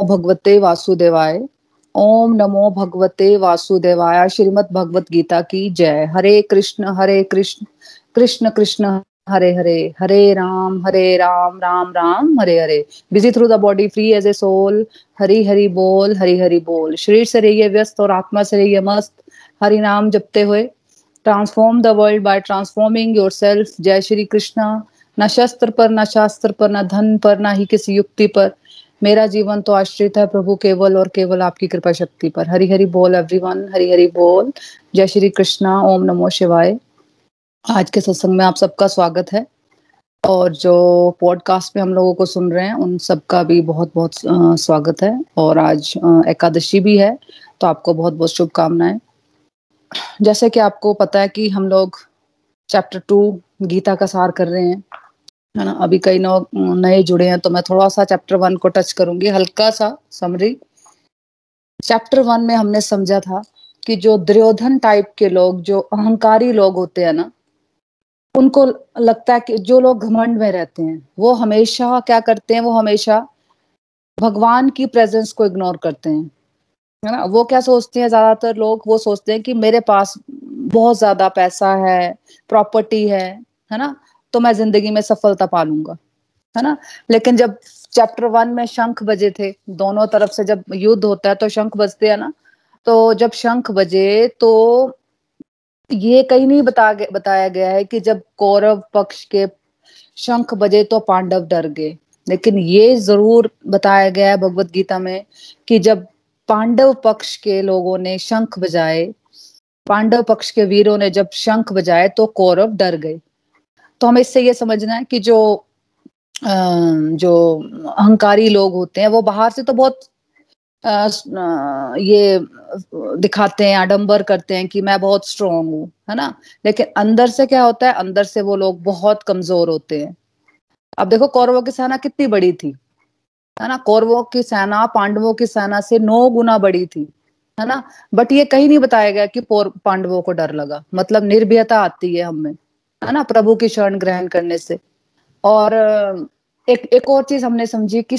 भगवते वासुदेवाय। ओम नमो भगवते वासुदेवाय। श्रीमद् भगवत गीता की जय। Hare Krishna Krishna Krishna Hare Hare, Hare Ram Ram Ram Hare Hare. Busy through the body, free as a soul. Hari Hari बोल, हरि हरि बोल। शरीर से रहिए व्यस्त और आत्मा से रहिए मस्त। हरि नाम जपते हुए transform the world by transforming yourself. जय श्री कृष्ण। न शस्त्र पर, न शास्त्र पर, न धन पर, न ही किसी युक्ति पर। मेरा जीवन तो आश्रित है प्रभु केवल और केवल आपकी कृपा शक्ति पर। हरि हरि बोल एवरीवन, हरि हरि बोल। जय श्री कृष्णा। ओम नमो शिवाय। आज के सत्संग में आप सबका स्वागत है और जो पॉडकास्ट में हम लोगों को सुन रहे हैं उन सबका भी बहुत बहुत स्वागत है। और आज एकादशी भी है तो आपको बहुत बहुत शुभकामनाएं। जैसे कि आपको पता है कि हम लोग चैप्टर 2 गीता का सार कर रहे हैं, है ना। अभी कई लोग नए जुड़े हैं तो मैं थोड़ा सा चैप्टर 1 को टच करूंगी, हल्का सा समरी। चैप्टर 1 में हमने समझा था कि जो दुर्योधन टाइप के लोग, जो अहंकारी लोग होते हैं ना, उनको लगता है कि जो लोग घमंड में रहते हैं वो हमेशा क्या करते हैं, वो हमेशा भगवान की प्रेजेंस को इग्नोर करते हैं, है ना। वो क्या सोचते हैं, ज्यादातर लोग वो सोचते हैं कि मेरे पास बहुत ज्यादा पैसा है, प्रॉपर्टी है ना, तो मैं जिंदगी में सफलता पा लूंगा, है ना। लेकिन जब चैप्टर 1 में शंख बजे थे, दोनों तरफ से जब युद्ध होता है तो शंख बजते हैं ना, तो जब शंख बजे तो ये कहीं नहीं बताया गया है कि जब कौरव पक्ष के शंख बजे तो पांडव डर गए। लेकिन ये जरूर बताया गया है भगवत गीता में कि जब पांडव पक्ष के लोगों ने शंख बजाए, पांडव पक्ष के वीरों ने जब शंख बजाए तो कौरव डर गए। तो हमें इससे ये समझना है कि जो अहंकारी लोग होते हैं वो बाहर से तो बहुत ये दिखाते हैं, आडंबर करते हैं कि मैं बहुत स्ट्रांग हूँ, है ना। लेकिन अंदर से क्या होता है, अंदर से वो लोग बहुत कमजोर होते हैं। अब देखो कौरवों की सेना कितनी बड़ी थी, है ना। कौरवों की सेना पांडवों की सेना से 9 गुना बड़ी थी, है ना। बट ये कहीं नहीं बताया गया कि पांडवों को डर लगा। मतलब निर्भयता आती है हमें, है ना, प्रभु की शरण ग्रहण करने से। और एक और चीज हमने समझी कि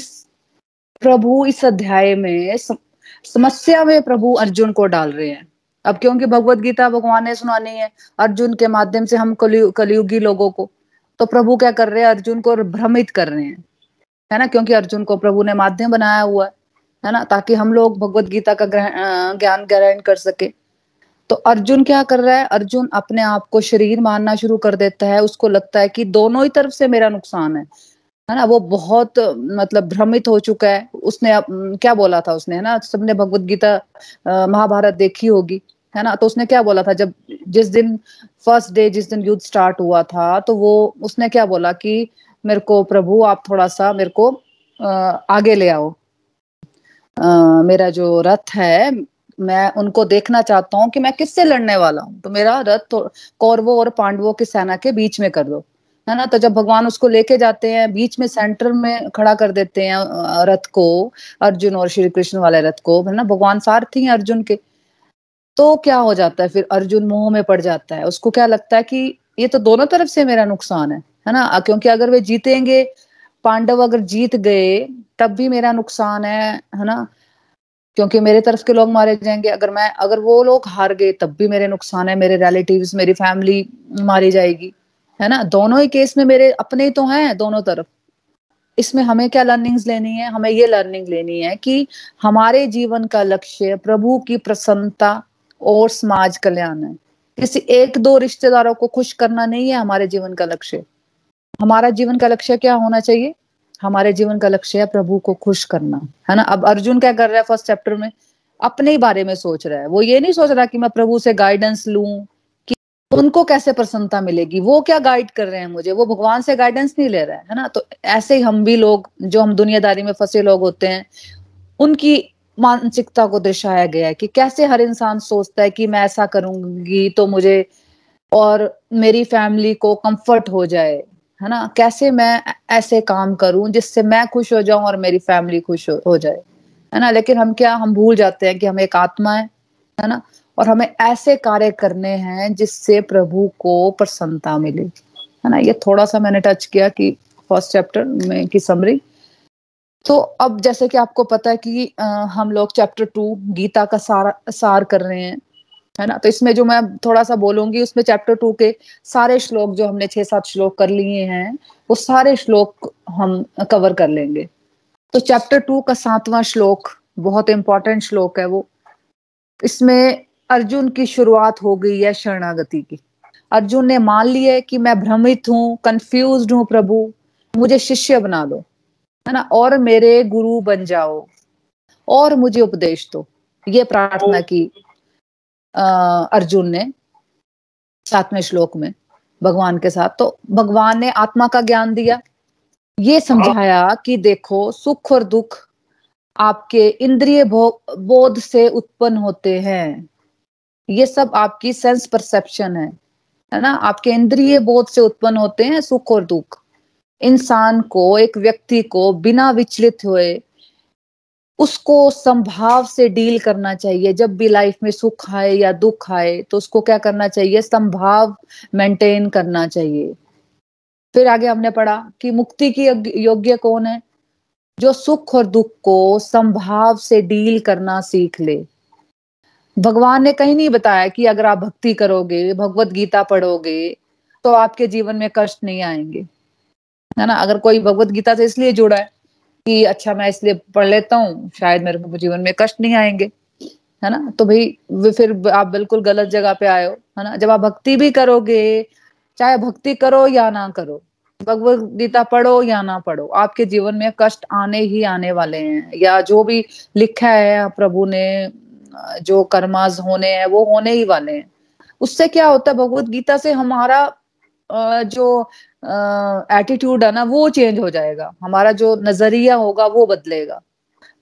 प्रभु इस अध्याय में समस्या में प्रभु अर्जुन को डाल रहे हैं। अब क्योंकि भगवत गीता भगवान ने सुनानी है अर्जुन के माध्यम से हम कलियुगी लोगों को, तो प्रभु क्या कर रहे हैं, अर्जुन को भ्रमित कर रहे हैं, है ना। क्योंकि अर्जुन को प्रभु ने माध्यम बनाया हुआ है ना, ताकि हम लोग भगवत गीता का ज्ञान ग्रहण कर सके। तो अर्जुन क्या कर रहा है, अर्जुन अपने आप को शरीर मानना शुरू कर देता है। उसको लगता है कि दोनों ही तरफ से मेरा नुकसान है ना। वो बहुत मतलब भ्रमित हो चुका है। उसने क्या बोला था, उसने, है ना, सबने भगवत गीता महाभारत देखी होगी, है ना। तो उसने क्या बोला था, जब जिस दिन फर्स्ट डे जिस दिन युद्ध स्टार्ट हुआ था तो वो उसने क्या बोला कि मेरे को प्रभु आप थोड़ा सा मेरे को आगे ले आओ, मेरा जो रथ है मैं उनको देखना चाहता हूँ कि मैं किससे लड़ने वाला हूँ, तो मेरा रथ कौरवों और पांडवों की सेना के बीच में कर दो, है ना। तो जब भगवान उसको लेके जाते हैं बीच में सेंटर में खड़ा कर देते हैं रथ को, अर्जुन और श्री कृष्ण वाले रथ को, है ना। भगवान सारथी हैं अर्जुन के। तो क्या हो जाता है फिर, अर्जुन मोह में पड़ जाता है। उसको क्या लगता है कि ये तो दोनों तरफ से मेरा नुकसान है ना। क्योंकि अगर वे जीतेंगे, पांडव अगर जीत गए तब भी मेरा नुकसान है ना, क्योंकि मेरे तरफ के लोग मारे जाएंगे। अगर वो लोग हार गए तब भी मेरे नुकसान है, मेरे रिलेटिव्स मेरी फैमिली मारी जाएगी, है ना। दोनों ही केस में मेरे अपने तो हैं दोनों तरफ। इसमें हमें क्या लर्निंग्स लेनी है, हमें ये लर्निंग लेनी है कि हमारे जीवन का लक्ष्य प्रभु की प्रसन्नता और समाज कल्याण है। किसी एक दो रिश्तेदारों को खुश करना नहीं है हमारे जीवन का लक्ष्य। हमारा जीवन का लक्ष्य क्या होना चाहिए, हमारे जीवन का लक्ष्य है प्रभु को खुश करना, है ना। अब अर्जुन क्या कर रहा है, फर्स्ट चैप्टर में अपने ही बारे में सोच रहा है। वो ये नहीं सोच रहा कि मैं प्रभु से गाइडेंस लूं कि उनको कैसे प्रसन्नता मिलेगी, वो क्या गाइड कर रहे हैं मुझे, वो भगवान से गाइडेंस नहीं ले रहा है ना। तो ऐसे ही हम भी लोग, जो हम दुनियादारी में फंसे लोग होते हैं, उनकी मानसिकता को दर्शाया गया है कि कैसे हर इंसान सोचता है कि मैं ऐसा करूंगी तो मुझे और मेरी फैमिली को कंफर्ट हो जाए, है ना। कैसे मैं ऐसे काम करूं जिससे मैं खुश हो जाऊं और मेरी फैमिली खुश हो जाए, है ना। लेकिन हम भूल जाते हैं कि हम एक आत्मा है ना, और हमें ऐसे कार्य करने हैं जिससे प्रभु को प्रसन्नता मिले, है ना। ये थोड़ा सा मैंने टच किया कि फर्स्ट चैप्टर में की समरी। तो अब जैसे कि आपको पता है कि हम लोग चैप्टर 2 गीता का सार कर रहे हैं, है ना। तो इसमें जो मैं थोड़ा सा बोलूंगी, उसमें चैप्टर 2 के सारे श्लोक जो हमने 6-7 श्लोक कर लिए हैं वो सारे श्लोक हम कवर कर लेंगे। तो चैप्टर 2 का 7वां श्लोक बहुत इम्पोर्टेंट श्लोक है वो। इसमें अर्जुन की शुरुआत हो गई है शरणागति की। अर्जुन ने मान लिया कि मैं भ्रमित हूँ, कंफ्यूज्ड हूँ, प्रभु मुझे शिष्य बना दो, है ना, और मेरे गुरु बन जाओ और मुझे उपदेश दो। ये प्रार्थना की अर्जुन ने 7वें श्लोक में भगवान के साथ। तो भगवान ने आत्मा का ज्ञान दिया, ये समझाया कि देखो सुख और दुख आपके इंद्रिय बोध से उत्पन्न होते हैं, ये सब आपकी सेंस परसेप्शन है ना, आपके इंद्रिय बोध से उत्पन्न होते हैं सुख और दुख। इंसान को, एक व्यक्ति को बिना विचलित हुए उसको संभाव से डील करना चाहिए। जब भी लाइफ में सुख आए या दुख आए तो उसको क्या करना चाहिए, संभाव मेंटेन करना चाहिए। फिर आगे हमने पढ़ा कि मुक्ति की योग्य कौन है, जो सुख और दुख को संभाव से डील करना सीख ले। भगवान ने कहीं नहीं बताया कि अगर आप भक्ति करोगे, भगवत गीता पढ़ोगे तो आपके जीवन में कष्ट नहीं आएंगे, है ना। अगर कोई भगवत गीता से इसलिए जुड़ा है कि अच्छा मैं इसलिए पढ़ लेता हूँ, शायद मेरे को जीवन में कष्ट नहीं आएंगे, है ना, तो भाई फिर आप बिल्कुल गलत जगह पे आए हो, है ना। जब आप भक्ति भी करोगे, चाहे भक्ति करो या ना करो, भगवत गीता पढ़ो या ना पढ़ो, आपके जीवन में कष्ट आने ही आने वाले हैं। या जो भी लिखा है प्रभु ने, जो कर्माज होने हैं वो होने ही वाले हैं। उससे क्या होता है, भगवत गीता से हमारा जो एटीट्यूड है ना वो चेंज हो जाएगा, हमारा जो नजरिया होगा वो बदलेगा।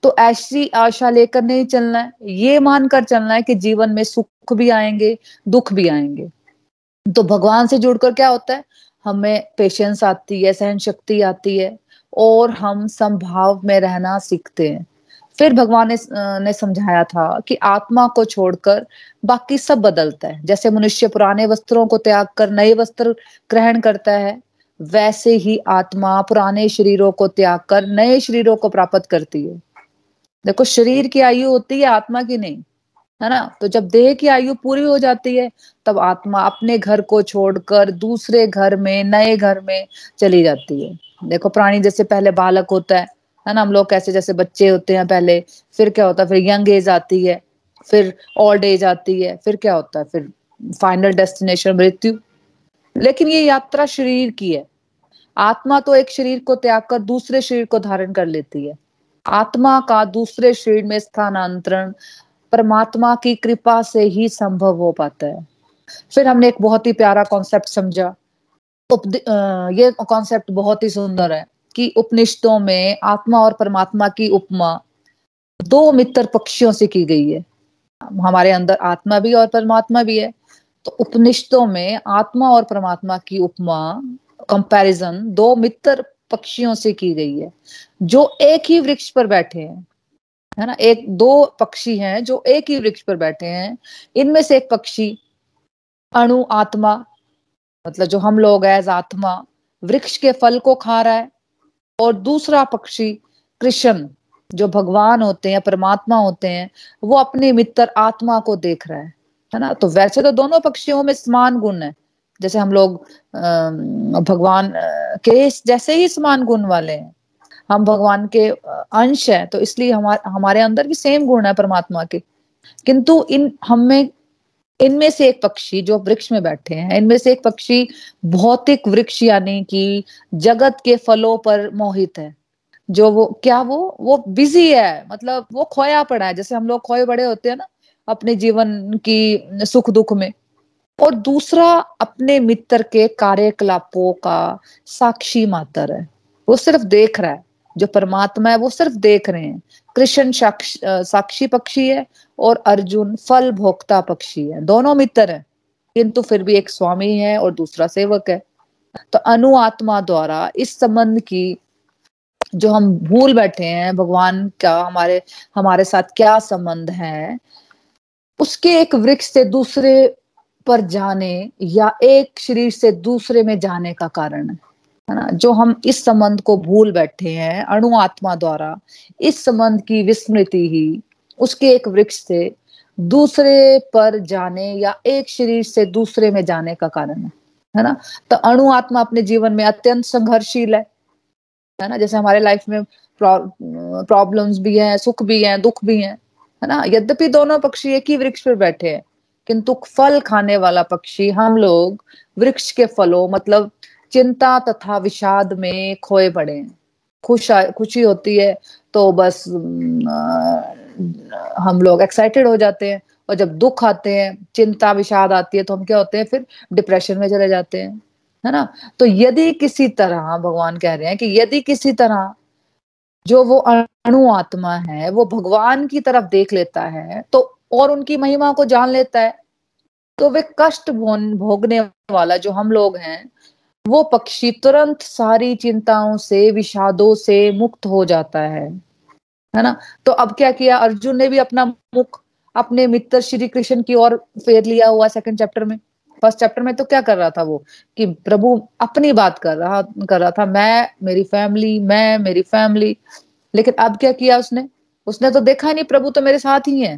तो ऐसी आशा लेकर नहीं चलना है, ये मानकर चलना है कि जीवन में सुख भी आएंगे दुख भी आएंगे। तो भगवान से जुड़कर क्या होता है, हमें पेशेंस आती है, सहन शक्ति आती है और हम संभाव में रहना सीखते हैं। फिर भगवान ने समझाया था कि आत्मा को छोड़कर बाकी सब बदलता है। जैसे मनुष्य पुराने वस्त्रों को त्याग कर नए वस्त्र ग्रहण करता है, वैसे ही आत्मा पुराने शरीरों को त्याग कर नए शरीरों को प्राप्त करती है। देखो शरीर की आयु होती है, आत्मा की नहीं, है ना। तो जब देह की आयु पूरी हो जाती है तब आत्मा अपने घर को छोड़कर दूसरे घर में, नए घर में चली जाती है। देखो प्राणी जैसे पहले बालक होता है ना, हम लोग कैसे जैसे बच्चे होते हैं पहले, फिर क्या होता है, फिर यंग एज आती है, फिर ओल्ड एज आती है, फिर क्या होता है, फिर फाइनल डेस्टिनेशन मृत्यु। लेकिन ये यात्रा शरीर की है, आत्मा तो एक शरीर को त्याग कर दूसरे शरीर को धारण कर लेती है। आत्मा का दूसरे शरीर में स्थानांतरण परमात्मा की कृपा से ही संभव हो पाता है। फिर हमने एक बहुत ही प्यारा कॉन्सेप्ट समझा, ये कॉन्सेप्ट बहुत ही सुंदर है कि उपनिषदों में आत्मा और परमात्मा की उपमा 2 मित्र पक्षियों से की गई है। हमारे अंदर आत्मा भी और परमात्मा भी है, तो उपनिषदों में आत्मा और परमात्मा की उपमा, कंपैरिजन 2 मित्र पक्षियों से की गई है जो एक ही वृक्ष पर बैठे हैं, है ना। 2 पक्षी हैं जो एक ही वृक्ष पर बैठे हैं। इनमें से एक पक्षी अणु आत्मा, मतलब जो हम लोग एज आत्मा वृक्ष के फल को खा रहा है, और दूसरा पक्षी कृष्ण जो भगवान होते हैं, परमात्मा होते हैं, वो अपने मित्र आत्मा को देख रहा है ना। तो वैसे तो दोनों पक्षियों में समान गुण है, जैसे हम लोग भगवान के जैसे ही समान गुण वाले हैं, हम भगवान के अंश हैं, तो इसलिए हमारे अंदर भी सेम गुण है परमात्मा के। किंतु इनमें से एक पक्षी जो वृक्ष में बैठे हैं, इनमें से एक पक्षी भौतिक वृक्ष यानी कि जगत के फलों पर मोहित है। जो वो बिजी है, मतलब वो खोया पड़ा है, जैसे हम लोग खोए बड़े होते हैं ना अपने जीवन की सुख दुख में। और दूसरा अपने मित्र के कार्यकलापों का साक्षी मात्र है, वो सिर्फ देख रहा है। जो परमात्मा है वो सिर्फ देख रहे हैं। कृष्ण साक्षी पक्षी है और अर्जुन फल भोक्ता पक्षी है। दोनों मित्र हैं, किंतु फिर भी एक स्वामी है और दूसरा सेवक है। तो अनुआत्मा द्वारा इस संबंध की जो हम भूल बैठे हैं, भगवान का हमारे साथ क्या संबंध है, उसके एक वृक्ष से दूसरे पर जाने या एक शरीर से दूसरे में जाने का कारण है। है ना, जो हम इस संबंध को भूल बैठे हैं अणु आत्मा द्वारा, इस संबंध की विस्मृति ही उसके एक वृक्ष से दूसरे पर जाने या एक शरीर से दूसरे में जाने का कारण है ना। तो अणु आत्मा अपने जीवन में अत्यंत संघर्षशील है ना, जैसे हमारे लाइफ में प्रॉब्लम्स भी हैं, सुख भी हैं, दुख भी हैं, है ना। यद्यपि दोनों पक्षी एक ही वृक्ष पर बैठे हैं, किंतु फल खाने वाला पक्षी, हम लोग वृक्ष के फलों मतलब चिंता तथा विषाद में खोए पड़े हैं। खुशी होती है तो बस हम लोग एक्साइटेड हो जाते हैं, और जब दुख आते हैं, चिंता विषाद आती है, तो हम क्या होते हैं, फिर डिप्रेशन में चले जाते हैं, है ना। तो यदि किसी तरह भगवान कह रहे हैं कि यदि किसी तरह जो वो अणु आत्मा है वो भगवान की तरफ देख लेता है तो और उनकी महिमा को जान लेता है, तो वे कष्ट भोगने वाला जो हम लोग हैं वो पक्षी तुरंत सारी चिंताओं से, विषादों से मुक्त हो जाता है ना। तो अब क्या किया, अर्जुन ने भी अपना मुख अपने मित्र श्री कृष्ण की ओर फेर लिया हुआ। सेकंड चैप्टर में, फर्स्ट चैप्टर में तो क्या कर रहा था वो, कि प्रभु अपनी बात कर रहा था, मैं मेरी फैमिली, मैं मेरी फैमिली। लेकिन अब क्या किया उसने, उसने तो देखा नहीं प्रभु तो मेरे साथ ही है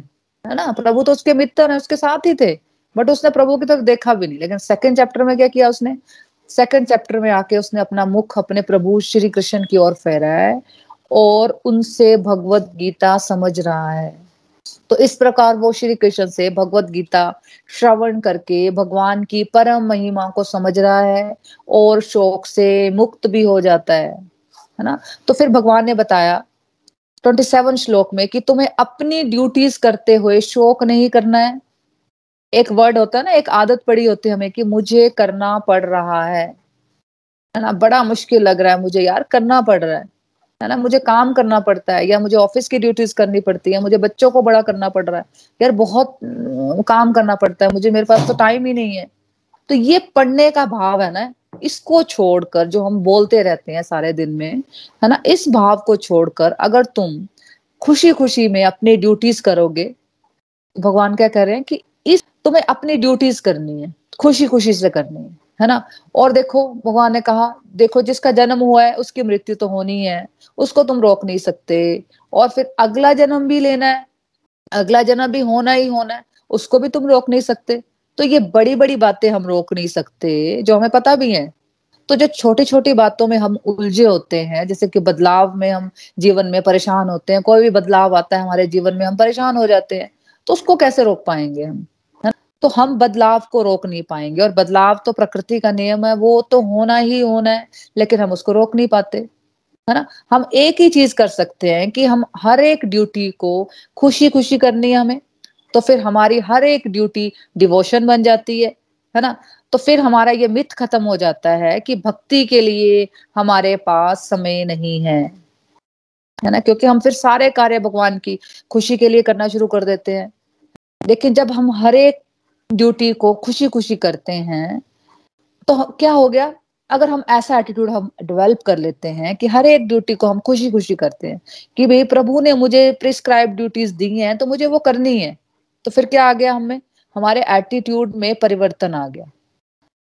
ना, प्रभु तो उसके मित्र है, उसके साथ ही थे, बट उसने प्रभु की तरफ देखा भी नहीं। लेकिन सेकंड चैप्टर में क्या किया उसने, सेकंड चैप्टर में आके उसने अपना मुख अपने प्रभु श्री कृष्ण की ओर फेरा है और उनसे भगवत गीता समझ रहा है। तो इस प्रकार वो श्री कृष्ण से भगवत गीता श्रवण करके भगवान की परम महिमा को समझ रहा है और शोक से मुक्त भी हो जाता है ना। तो फिर भगवान ने बताया 27 श्लोक में कि तुम्हें अपनी ड्यूटीज करते हुए शोक नहीं करना है। एक वर्ड होता है ना, एक आदत पड़ी होती है हमें कि मुझे करना पड़ रहा है ना, बड़ा मुश्किल लग रहा है मुझे यार, करना पड़ रहा है ना, मुझे काम करना पड़ता है, या मुझे ऑफिस की ड्यूटीज करनी पड़ती है, मुझे बच्चों को बड़ा करना पड़ रहा है, यार बहुत काम करना पड़ता है मुझे, मेरे पास तो टाइम ही नहीं है। तो ये पढ़ने का भाव है ना, इसको छोड़कर जो हम बोलते रहते हैं सारे दिन में है ना, इस भाव को छोड़कर अगर तुम खुशी खुशी में अपनी ड्यूटीज करोगे, भगवान क्या कह रहे हैं कि इस तुम्हें अपनी ड्यूटीज करनी है, खुशी खुशी से करनी है ना। और देखो भगवान ने कहा, देखो जिसका जन्म हुआ है उसकी मृत्यु तो होनी है, उसको तुम रोक नहीं सकते, और फिर अगला जन्म भी लेना है, अगला जन्म भी होना ही होना है, उसको भी तुम रोक नहीं सकते। तो ये बड़ी बड़ी बातें हम रोक नहीं सकते जो हमें पता भी है। तो जो छोटी छोटी बातों में हम उलझे होते हैं, जैसे कि बदलाव में हम जीवन में परेशान होते हैं, कोई भी बदलाव आता है हमारे जीवन में हम परेशान हो जाते हैं, तो उसको कैसे रोक पाएंगे हम, है ना। तो हम बदलाव को रोक नहीं पाएंगे, और बदलाव तो प्रकृति का नियम है, वो तो होना ही होना है, लेकिन हम उसको रोक नहीं पाते, है ना। हम एक ही चीज कर सकते हैं कि हम हर एक ड्यूटी को खुशी खुशी करनी है हमें, तो फिर हमारी हर एक ड्यूटी डिवोशन बन जाती है ना। तो फिर हमारा ये मिथ खत्म हो जाता है कि भक्ति के लिए हमारे पास समय नहीं है, है ना, क्योंकि हम फिर सारे कार्य भगवान की खुशी के लिए करना शुरू कर देते हैं। लेकिन जब हम हर एक ड्यूटी को खुशी खुशी करते हैं तो क्या हो गया, अगर हम ऐसा एटीट्यूड हम डेवलप कर लेते हैं कि हर एक ड्यूटी को हम खुशी खुशी करते हैं कि भाई प्रभु ने मुझे प्रिस्क्राइब ड्यूटीज दी हैं तो मुझे वो करनी है, तो फिर क्या आ गया, हमें हमारे एटीट्यूड में परिवर्तन आ गया।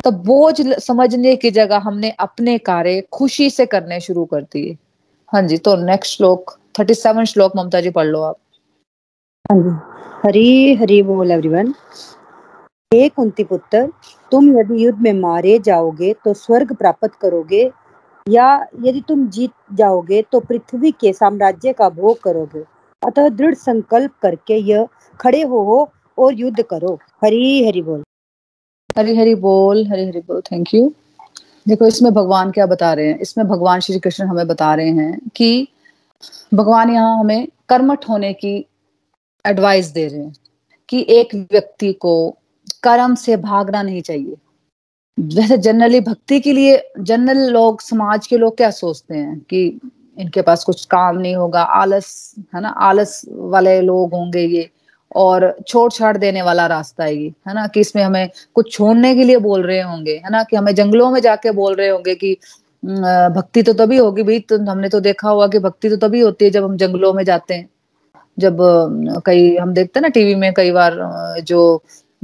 तो बोझ समझने की जगह हमने अपने कार्य खुशी से करने शुरू कर दिए। हाँ जी, तो नेक्स्ट श्लोक 37 श्लोक ममता जी पढ़ लो आप। हाँ जी, हरी हरी बोल एवरीवन। हे कुंती पुत्र, तुम यदि युद्ध में मारे जाओगे तो स्वर्ग प्राप्त करोगे, या यदि तुम जीत जाओगे तो पृथ्वी के साम्राज्य का भोग करोगे, अतः दृढ़ संकल्प करके यह खड़े हो और युद्ध करो। हरी हरि बोल। हरी हरि बोल, हरी हरि बोल, थैंक यू। देखो इसमें भगवान क्या बता रहे हैं, इसमें भगवान श्री कृष्ण हमें बता रहे हैं कि भगवान यहाँ हमें कर्मठ होने की एडवाइस दे रहे हैं कि एक व्यक्ति को कर्म से भागना नहीं चाहिए। वैसे जनरली भक्ति के लिए जनरल लोग, समाज के लोग क्या सोचते हैं कि इनके पास कुछ काम नहीं होगा, आलस है ना, आलस वाले लोग होंगे ये, और छोड़ छाड़ देने वाला रास्ता है ये, है ना, कि इसमें हमें कुछ छोड़ने के लिए बोल रहे होंगे, है ना, कि हमें जंगलों में जाके बोल रहे होंगे कि भक्ति तो तभी होगी भाई, तो हमने तो देखा हुआ कि भक्ति तो तभी होती है जब हम जंगलों में जाते हैं। जब कई हम देखते हैं ना टीवी में, कई बार जो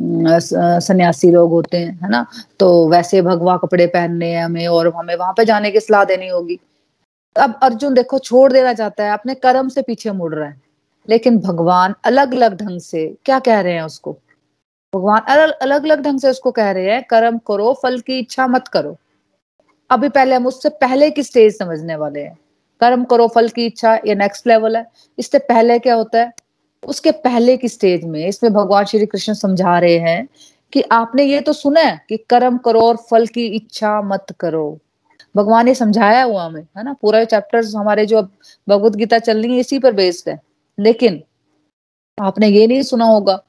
सन्यासी लोग होते हैं, है ना, तो वैसे भगवा कपड़े पहनने हैं हमें और हमें वहां पे जाने की सलाह देनी होगी। अब अर्जुन देखो छोड़ देना चाहता है, अपने कर्म से पीछे मुड़ रहा है, लेकिन भगवान अलग अलग ढंग से क्या कह रहे हैं उसको, भगवान अलग अलग ढंग से उसको कह रहे हैं कर्म करो, फल की इच्छा मत करो। अभी पहले हम उससे पहले की स्टेज समझने वाले हैं, कर्म करो फल की इच्छा ये नेक्स्ट लेवल है, इससे पहले क्या होता है, उसके पहले की स्टेज में इसमें भगवान श्री कृष्ण समझा रहे हैं कि आपने ये तो सुना है कि कर्म करो और फल की इच्छा मत करो। भगवान ने समझाया हुआ हमें, है ना, पूरा चैप्टर हमारे जो भगवद गीता चल रही है इसी पर बेस्ड है, लेकिन आपने ये नहीं सुना होगा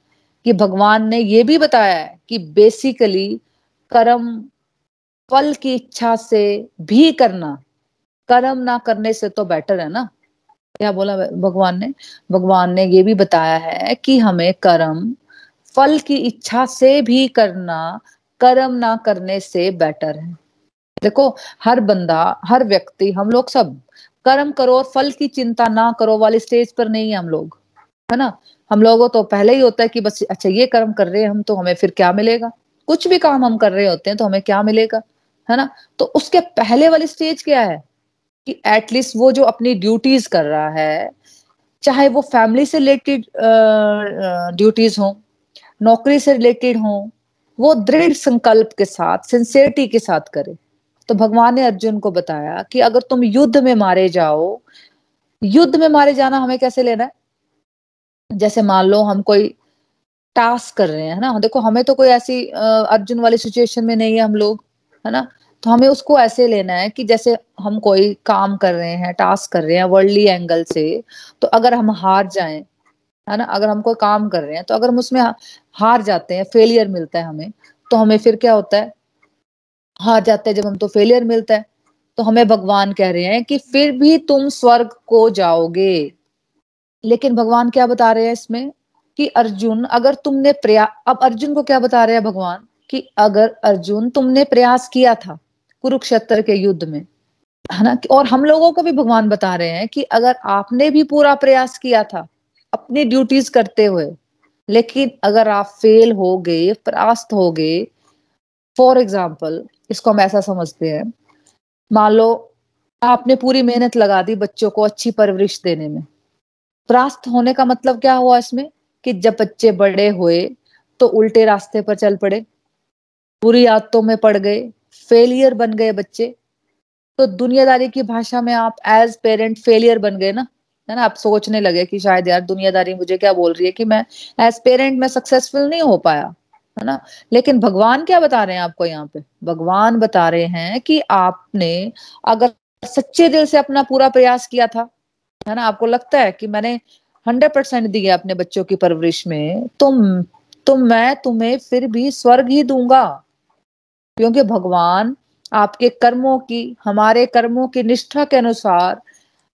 कि भगवान ने ये भी बताया है कि बेसिकली कर्म फल की इच्छा से भी करना कर्म ना करने से तो बेटर है ना। क्या बोला भगवान ने, भगवान ने ये भी बताया है कि हमें कर्म फल की इच्छा से भी करना कर्म ना करने से बेटर है। देखो हर बंदा, हर व्यक्ति, हम लोग सब कर्म करो और फल की चिंता ना करो वाली स्टेज पर नहीं है हम लोग, है ना। हम लोगों तो पहले ही होता है कि बस अच्छा ये कर्म कर रहे हैं हम तो हमें फिर क्या मिलेगा, कुछ भी काम हम कर रहे होते हैं तो हमें क्या मिलेगा, है ना। तो उसके पहले वाली स्टेज क्या है कि एटलीस्ट वो जो अपनी ड्यूटीज कर रहा है, चाहे वो फैमिली से रिलेटेड ड्यूटीज हो, नौकरी से रिलेटेड हो, वो दृढ़ संकल्प के साथ, सिंसियरिटी के साथ करे। तो भगवान ने अर्जुन को बताया कि अगर तुम युद्ध में मारे जाओ, युद्ध में मारे जाना हमें कैसे लेना है, जैसे मान लो हम कोई टास्क कर रहे हैं, है ना, देखो हमें तो कोई ऐसी अर्जुन वाली सिचुएशन में नहीं है हम लोग, है ना, तो हमें उसको ऐसे लेना है कि जैसे हम कोई काम कर रहे हैं, टास्क कर रहे हैं वर्ल्डली एंगल से, तो अगर हम हार जाएं, है ना, अगर हम कोई काम कर रहे हैं तो अगर हम उसमें हार जाते हैं, फेलियर मिलता है हमें, तो हमें फिर क्या होता है, हार जाते हैं जब हम तो फेलियर मिलता है, तो हमें भगवान कह रहे हैं कि फिर भी तुम स्वर्ग को जाओगे। लेकिन भगवान क्या बता रहे हैं इसमें कि अर्जुन अगर तुमने अब अर्जुन को क्या बता रहे हैं भगवान कि अगर अर्जुन तुमने प्रयास किया था कुरुक्षेत्र के युद्ध में, है ना, और हम लोगों को भी भगवान बता रहे हैं कि अगर आपने भी पूरा प्रयास किया था अपनी ड्यूटीज करते हुए, लेकिन अगर आप फेल हो गए, परास्त हो गए, फॉर एग्जाम्पल इसको हम ऐसा समझते हैं, मान लो आपने पूरी मेहनत लगा दी बच्चों को अच्छी परवरिश देने में, परास्त होने का मतलब क्या हुआ इसमें कि जब बच्चे बड़े हुए तो उल्टे रास्ते पर चल पड़े, बुरी आदतों में पड़ गए, फेलियर बन गए बच्चे, तो दुनियादारी की भाषा में आप एज पेरेंट फेलियर बन गए ना, है ना। आप सोचने लगे कि शायद यार दुनियादारी मुझे क्या बोल रही है कि मैं एज पेरेंट मैं सक्सेसफुल नहीं हो पाया, है ना। लेकिन भगवान क्या बता रहे हैं आपको यहाँ पे, भगवान बता रहे हैं कि आपने अगर सच्चे दिल से अपना पूरा प्रयास किया था, है ना, आपको लगता है कि मैंने 100% दिया अपने बच्चों की परवरिश में, तो मैं तुम्हें फिर भी स्वर्ग ही दूंगा, क्योंकि भगवान आपके कर्मों की, हमारे कर्मों की निष्ठा के अनुसार,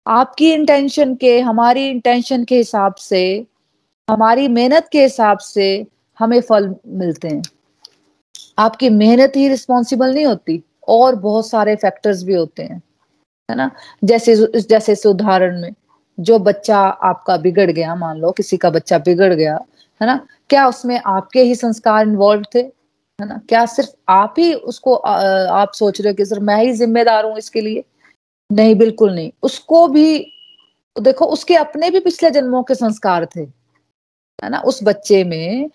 आपकी इंटेंशन के, हमारी इंटेंशन के हिसाब से, हमारी मेहनत के हिसाब से हमें फल मिलते हैं। आपकी मेहनत ही रिस्पॉन्सिबल नहीं होती, और बहुत सारे फैक्टर्स भी होते हैं, है ना। जैसे इस उदाहरण में जो बच्चा आपका बिगड़ गया, मान लो किसी का बच्चा बिगड़ गया, है ना, क्या उसमें आपके ही संस्कार इन्वॉल्व थे, है ना, क्या सिर्फ आप ही उसको आप सोच रहे हो कि सर मैं ही जिम्मेदार हूँ इसके लिए, नहीं, बिल्कुल नहीं। उसको भी देखो, उसके अपने भी पिछले जन्मों के संस्कार थे, है ना, उस बच्चे में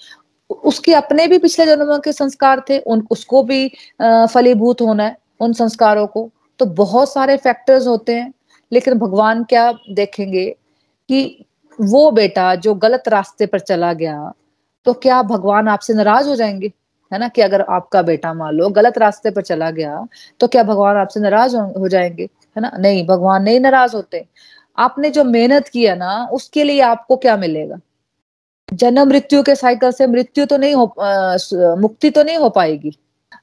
उसके अपने भी पिछले जन्मों के संस्कार थे, उसको भी फलीभूत होना है उन संस्कारों को। तो बहुत सारे फैक्टर्स होते हैं, लेकिन भगवान क्या देखेंगे कि वो बेटा जो गलत रास्ते पर चला गया, तो क्या भगवान आपसे नाराज हो जाएंगे, है ना, कि अगर आपका बेटा मान लो गलत रास्ते पर चला गया तो क्या भगवान आपसे नाराज हो जाएंगे, है ना। नहीं, भगवान नहीं नाराज होते। आपने जो मेहनत की है ना, उसके लिए आपको क्या मिलेगा, जन्म मृत्यु के साइकिल से मृत्यु तो नहीं हो, मुक्ति तो नहीं हो पाएगी।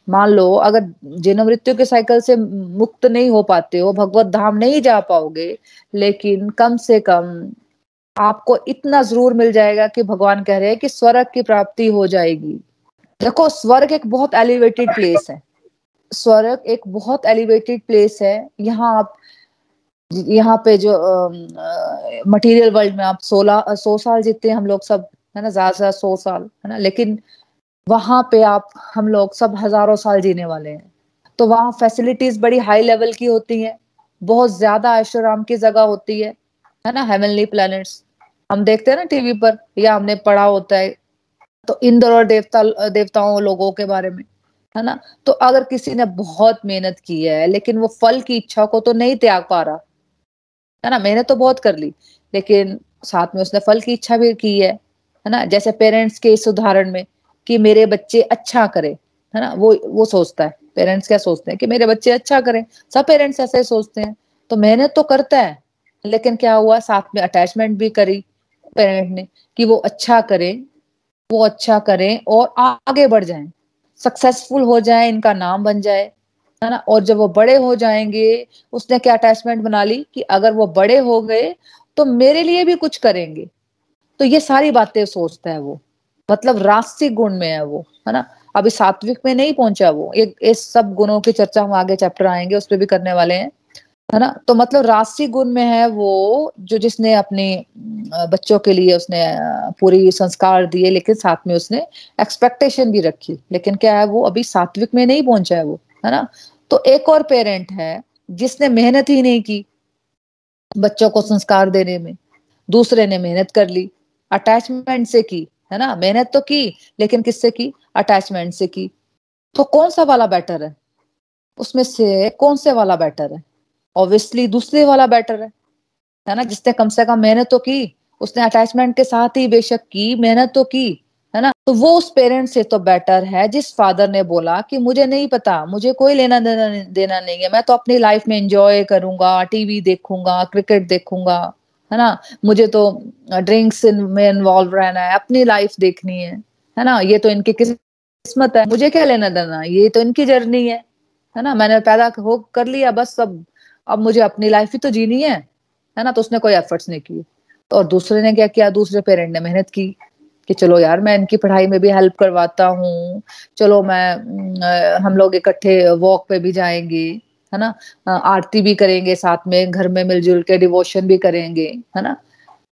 मान लो अगर जन्म मृत्यु के साइकिल से मुक्त नहीं हो पाते हो, भगवत धाम नहीं जा पाओगे, लेकिन कम से कम आपको इतना जरूर मिल जाएगा कि भगवान कह रहे हैं कि स्वर्ग की प्राप्ति हो जाएगी। देखो स्वर्ग एक बहुत एलिवेटेड प्लेस है, स्वर्ग एक बहुत एलिवेटेड प्लेस है। यहाँ पे जो मटेरियल वर्ल्ड में आप 100 साल जीते हैं हम लोग सब, है ना, ज्यादा 100 साल, है ना, लेकिन वहां पे आप हम लोग सब हजारों साल जीने वाले हैं। तो वहाँ फैसिलिटीज बड़ी हाई लेवल की होती हैं, बहुत ज्यादा ऐशोराम की जगह होती है ना। हेवनली प्लैनेट्स हम देखते हैं ना टीवी पर, या हमने पढ़ा होता है, तो इंद्र और देवताओं लोगों के बारे में, है ना। तो अगर किसी ने बहुत मेहनत की है लेकिन वो फल की इच्छा को तो नहीं त्याग पा रहा, है ना, मेहनत तो बहुत कर ली लेकिन साथ में उसने फल की इच्छा भी की है ना। जैसे पेरेंट्स के इस उदाहरण में कि मेरे बच्चे अच्छा करे, है ना, वो सोचता है, पेरेंट्स क्या सोचते हैं कि मेरे बच्चे अच्छा करें, सब पेरेंट्स ऐसे ही सोचते हैं। तो मेहनत तो करता है लेकिन क्या हुआ, साथ में अटैचमेंट भी करी पेरेंट ने कि वो अच्छा करें, वो अच्छा करें और आगे बढ़ जाएं, सक्सेसफुल हो जाएं, इनका नाम बन जाए, है ना। और जब वो बड़े हो जाएंगे, उसने क्या अटैचमेंट बना ली कि अगर वो बड़े हो गए तो मेरे लिए भी कुछ करेंगे। तो ये सारी बातें सोचता है वो, मतलब राजसिक गुण में है वो, है ना। अभी सात्विक में नहीं पहुंचा वो। ये सब गुणों की चर्चा हम आगे चैप्टर आएंगे, उसपे भी करने वाले हैं, है ना। तो मतलब राजसिक गुण में है वो, जो जिसने अपने बच्चों के लिए उसने पूरी संस्कार दिए लेकिन साथ में उसने एक्सपेक्टेशन भी रखी, लेकिन क्या है वो अभी सात्विक में नहीं पहुंचा है वो, है ना। तो एक और पेरेंट है जिसने मेहनत ही नहीं की बच्चों को संस्कार देने में, दूसरे ने मेहनत कर ली, अटैचमेंट से की, है ना। मेहनत तो की लेकिन किससे की, अटैचमेंट से की। तो कौन सा वाला बेटर है, उसमें से कौन से वाला बेटर है? ऑब्वियसली दूसरे वाला बेटर है ना, जिसने कम से कम मेहनत तो की, उसने अटैचमेंट के साथ ही बेशक की, मेहनत तो की, है ना। तो वो उस पेरेंट से तो बेटर है जिस फादर ने बोला कि मुझे नहीं पता, मुझे कोई लेना देना नहीं है, मैं तो अपनी लाइफ में एंजॉय करूंगा, टीवी देखूंगा, क्रिकेट देखूंगा, है ना, मुझे तो ड्रिंक्स में इन्वॉल्व रहना है, अपनी लाइफ देखनी है ना। ये तो इनकी किस्मत है, मुझे क्या लेना देना, ये तो इनकी जर्नी है ना। मैंने पैदा हो कर लिया, बस अब मुझे अपनी लाइफ ही तो जीनी है ना। तो उसने कोई एफर्ट्स नहीं किए। तो और दूसरे ने क्या किया, दूसरे पेरेंट ने मेहनत की कि चलो यार मैं इनकी पढ़ाई में भी हेल्प करवाता हूँ, चलो मैं हम लोग इकट्ठे वॉक पे भी जाएंगे, है ना, आरती भी करेंगे, साथ में घर में मिलजुल के डिवोशन भी करेंगे, है ना।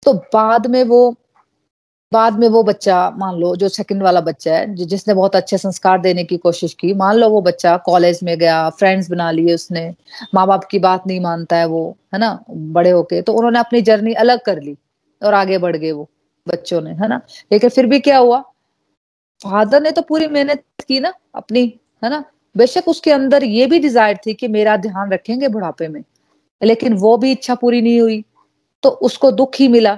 तो बाद में वो बच्चा, मान लो जो सेकंड वाला बच्चा है, जिसने बहुत अच्छे संस्कार देने की कोशिश की, मान लो वो बच्चा कॉलेज में गया, फ्रेंड्स बना लिए उसने, माँ बाप की बात नहीं मानता है वो, है ना, बड़े होके। तो उन्होंने अपनी जर्नी अलग कर ली और आगे बढ़ गए वो बच्चों ने, है ना। लेकिन फिर भी क्या हुआ, फादर ने तो पूरी मेहनत की ना अपनी, है ना। बेशक उसके अंदर ये भी डिजायर थी कि मेरा ध्यान रखेंगे बुढ़ापे में, लेकिन वो भी इच्छा पूरी नहीं हुई, तो उसको दुख ही मिला,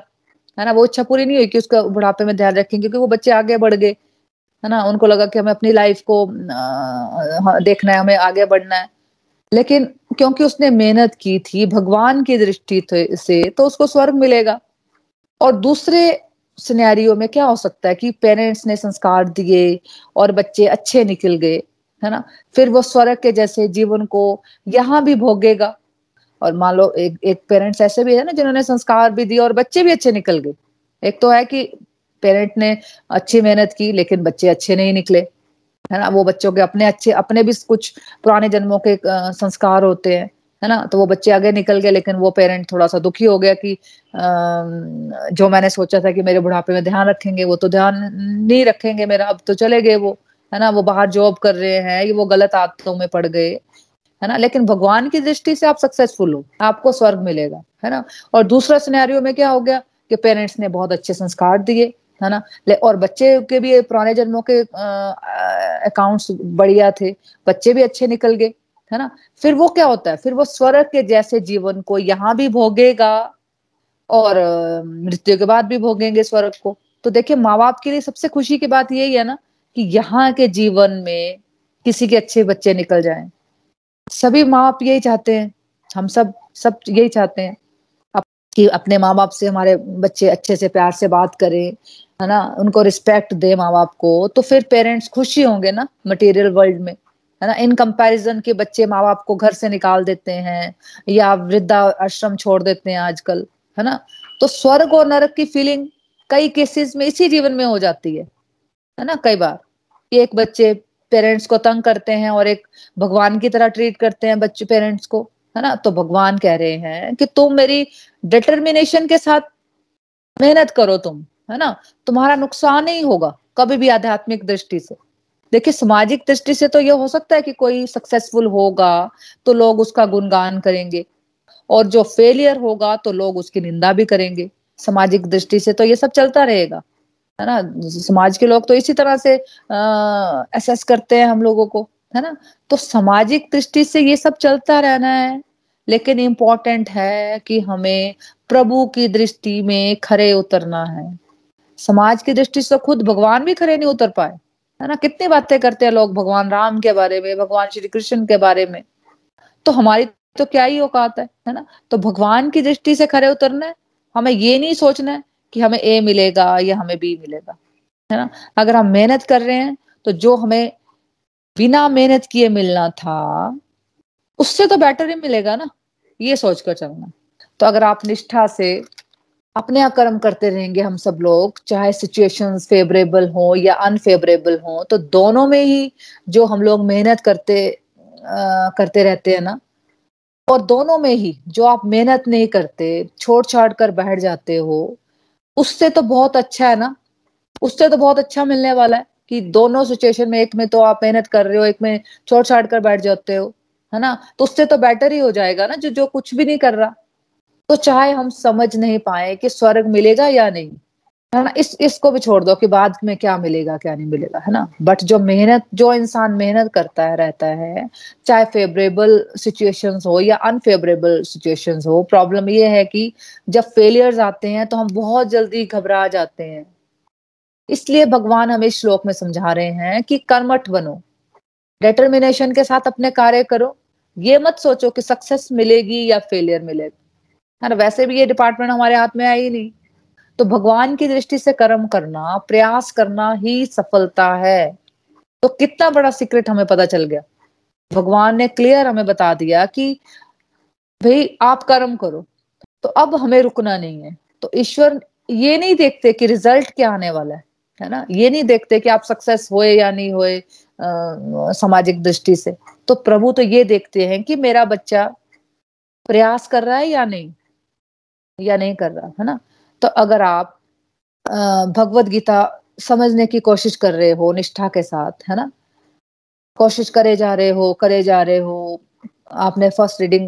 है ना। वो इच्छा पूरी नहीं हुई कि उसका बुढ़ापे में ध्यान रखेंगे, क्योंकि वो बच्चे आगे बढ़ गए, है ना। उनको लगा कि हमें अपनी लाइफ को देखना है, हमें आगे बढ़ना है, लेकिन क्योंकि उसने मेहनत की थी भगवान की दृष्टि से, तो उसको स्वर्ग मिलेगा। और दूसरे सिनेरियो में क्या हो सकता है कि पेरेंट्स ने संस्कार दिए और बच्चे अच्छे निकल गए, है ना, फिर वो स्वर्ग के जैसे जीवन को यहाँ भी भोगेगा। और मान लो एक पेरेंट्स ऐसे भी है ना जिन्होंने संस्कार भी दिए और बच्चे भी अच्छे निकल गए। एक तो है कि पेरेंट ने अच्छी मेहनत की लेकिन बच्चे अच्छे नहीं निकले, है ना। वो बच्चों के अपने भी कुछ पुराने जन्मों के संस्कार होते हैं, है ना। तो वो बच्चे आगे निकल गए लेकिन वो पेरेंट थोड़ा सा दुखी हो गया कि जो मैंने सोचा था कि मेरे बुढ़ापे में ध्यान रखेंगे, वो तो ध्यान नहीं रखेंगे मेरा, अब तो चले गए वो, है ना। वो बाहर जॉब कर रहे हैं, ये वो गलत आदतों में पड़ गए, है ना। लेकिन भगवान की दृष्टि से आप सक्सेसफुल हो, आपको स्वर्ग मिलेगा, है ना। और दूसरा सिनेरियो में क्या हो गया कि पेरेंट्स ने बहुत अच्छे संस्कार दिए, है ना, और बच्चे के भी पुराने जन्मों के अकाउंट्स बढ़िया थे, बच्चे भी अच्छे निकल गए, है ना। फिर वो क्या होता है, फिर वो स्वर्ग के जैसे जीवन को यहाँ भी भोगेगा और मृत्यु के बाद भी भोगेंगे स्वर्ग को। तो देखिये माँ बाप के लिए सबसे खुशी की बात यही है ना कि यहाँ के जीवन में किसी के अच्छे बच्चे निकल जाएं। सभी माँ बाप यही चाहते हैं, हम सब यही चाहते हैं कि अपने माँ बाप से हमारे बच्चे अच्छे से प्यार से बात करें, है ना, उनको रिस्पेक्ट दे माँ बाप को। तो फिर पेरेंट्स खुशी होंगे ना मटेरियल वर्ल्ड में, है ना। इन कंपैरिजन के बच्चे माँ बाप को घर से निकाल देते हैं या वृद्धा आश्रम छोड़ देते हैं आजकल, है ना। तो स्वर्ग और नरक की फीलिंग कई केसेस में इसी जीवन में हो जाती है ना। कई बार एक बच्चे पेरेंट्स को तंग करते हैं और एक भगवान की तरह ट्रीट करते हैं बच्चे पेरेंट्स को, है ना। तो भगवान कह रहे हैं कि तुम मेरी डिटर्मिनेशन के साथ मेहनत करो तुम, है ना, तुम्हारा नुकसान नहीं होगा, कभी भी आध्यात्मिक दृष्टि से। देखिए सामाजिक दृष्टि से तो यह हो सकता है कि कोई सक्सेसफुल होगा तो लोग उसका गुणगान करेंगे और जो फेलियर होगा तो लोग उसकी निंदा भी करेंगे। सामाजिक दृष्टि से तो ये सब चलता रहेगा, है ना। समाज के लोग तो इसी तरह से असेस करते हैं हम लोगों को, है ना। तो सामाजिक दृष्टि से ये सब चलता रहना है, लेकिन इम्पोर्टेंट है कि हमें प्रभु की दृष्टि में खरे उतरना है। समाज की दृष्टि से खुद भगवान भी खरे नहीं उतर पाए, है ना। कितनी बातें करते हैं लोग भगवान राम के बारे में, भगवान श्री कृष्ण के बारे में, तो हमारी तो क्या ही औकात है ना। तो भगवान की दृष्टि से खरे उतरना है। हमें ये नहीं सोचना है कि हमें ए मिलेगा या हमें बी मिलेगा, है ना। अगर हम मेहनत कर रहे हैं तो जो हमें बिना मेहनत किए मिलना था उससे तो बेटर ही मिलेगा ना, ये सोचकर चलना। तो अगर आप निष्ठा से अपने कर्म करते रहेंगे हम सब लोग, चाहे सिचुएशंस फेवरेबल हो या अनफेवरेबल हो, तो दोनों में ही जो हम लोग मेहनत करते रहते हैं ना, और दोनों में ही जो आप मेहनत नहीं करते छोड़ छाड़ कर बैठ जाते हो, उससे तो बहुत अच्छा है ना, उससे तो बहुत अच्छा मिलने वाला है कि दोनों सिचुएशन में, एक में तो आप मेहनत कर रहे हो, एक में छोड़ छाड़ कर बैठ जाते हो, है ना। तो उससे तो बेटर ही हो जाएगा ना जो कुछ भी नहीं कर रहा। तो चाहे हम समझ नहीं पाए कि स्वर्ग मिलेगा या नहीं, है ना, इसको भी छोड़ दो कि बाद में क्या मिलेगा क्या नहीं मिलेगा, है ना। बट जो इंसान मेहनत करता है रहता है, चाहे फेवरेबल सिचुएशंस हो या अनफेवरेबल सिचुएशंस हो। प्रॉब्लम ये है कि जब फेलियर्स आते हैं तो हम बहुत जल्दी घबरा जाते हैं। इसलिए भगवान हमें श्लोक में समझा रहे हैं कि कर्मठ बनो, डिटर्मिनेशन के साथ अपने कार्य करो। ये मत सोचो कि सक्सेस मिलेगी या फेलियर मिलेगा, है ना। वैसे भी ये डिपार्टमेंट हमारे हाथ में आई नहीं। तो भगवान की दृष्टि से कर्म करना, प्रयास करना ही सफलता है। तो कितना बड़ा सीक्रेट हमें पता चल गया। भगवान ने क्लियर हमें बता दिया कि भाई आप कर्म करो, तो अब हमें रुकना नहीं है। तो ईश्वर ये नहीं देखते कि रिजल्ट क्या आने वाला है ना। ये नहीं देखते कि आप सक्सेस होए या नहीं होए सामाजिक दृष्टि से। तो प्रभु तो ये देखते हैं कि मेरा बच्चा प्रयास कर रहा है या नहीं कर रहा, है ना। तो अगर आप भगवद गीता समझने की कोशिश कर रहे हो निष्ठा के साथ, है ना, कोशिश करे जा रहे हो, आपने फर्स्ट रीडिंग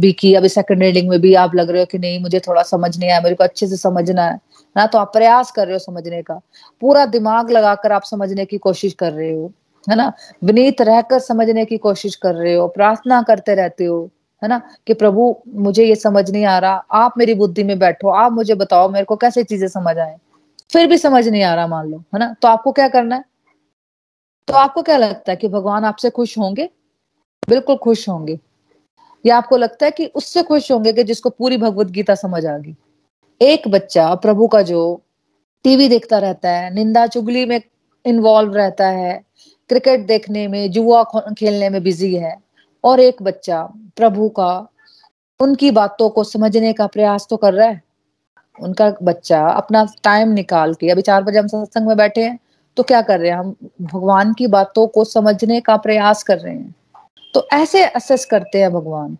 भी की, अभी सेकंड रीडिंग में भी आप लग रहे हो कि नहीं मुझे थोड़ा समझ नहीं आया, मेरे को अच्छे से समझना है ना, तो आप प्रयास कर रहे हो समझने का, पूरा दिमाग लगाकर आप समझने की कोशिश कर रहे हो, है ना, विनीत रहकर समझने की कोशिश कर रहे हो, प्रार्थना करते रहते हो, है ना, कि प्रभु मुझे ये समझ नहीं आ रहा, आप मेरी बुद्धि में बैठो, आप मुझे बताओ मेरे को कैसे चीजें समझ आए। फिर भी समझ नहीं आ रहा मान लो, है ना, तो आपको क्या करना है? तो आपको क्या लगता है कि भगवान आपसे खुश होंगे? बिल्कुल खुश होंगे। या आपको लगता है कि उससे खुश होंगे कि जिसको पूरी भगवद गीता समझ आ गई? एक बच्चा प्रभु का जो टीवी देखता रहता है, निंदा चुगली में इन्वॉल्व रहता है, क्रिकेट देखने में, जुआ खेलने में बिजी है, और एक बच्चा प्रभु का, उनकी बातों को समझने का प्रयास तो कर रहा है। उनका बच्चा अपना टाइम निकाल के, अभी 4 बजे हम सत्संग में बैठे हैं, तो क्या कर रहे हैं? हम भगवान की बातों को समझने का प्रयास कर रहे हैं। तो ऐसे असेस करते हैं भगवान।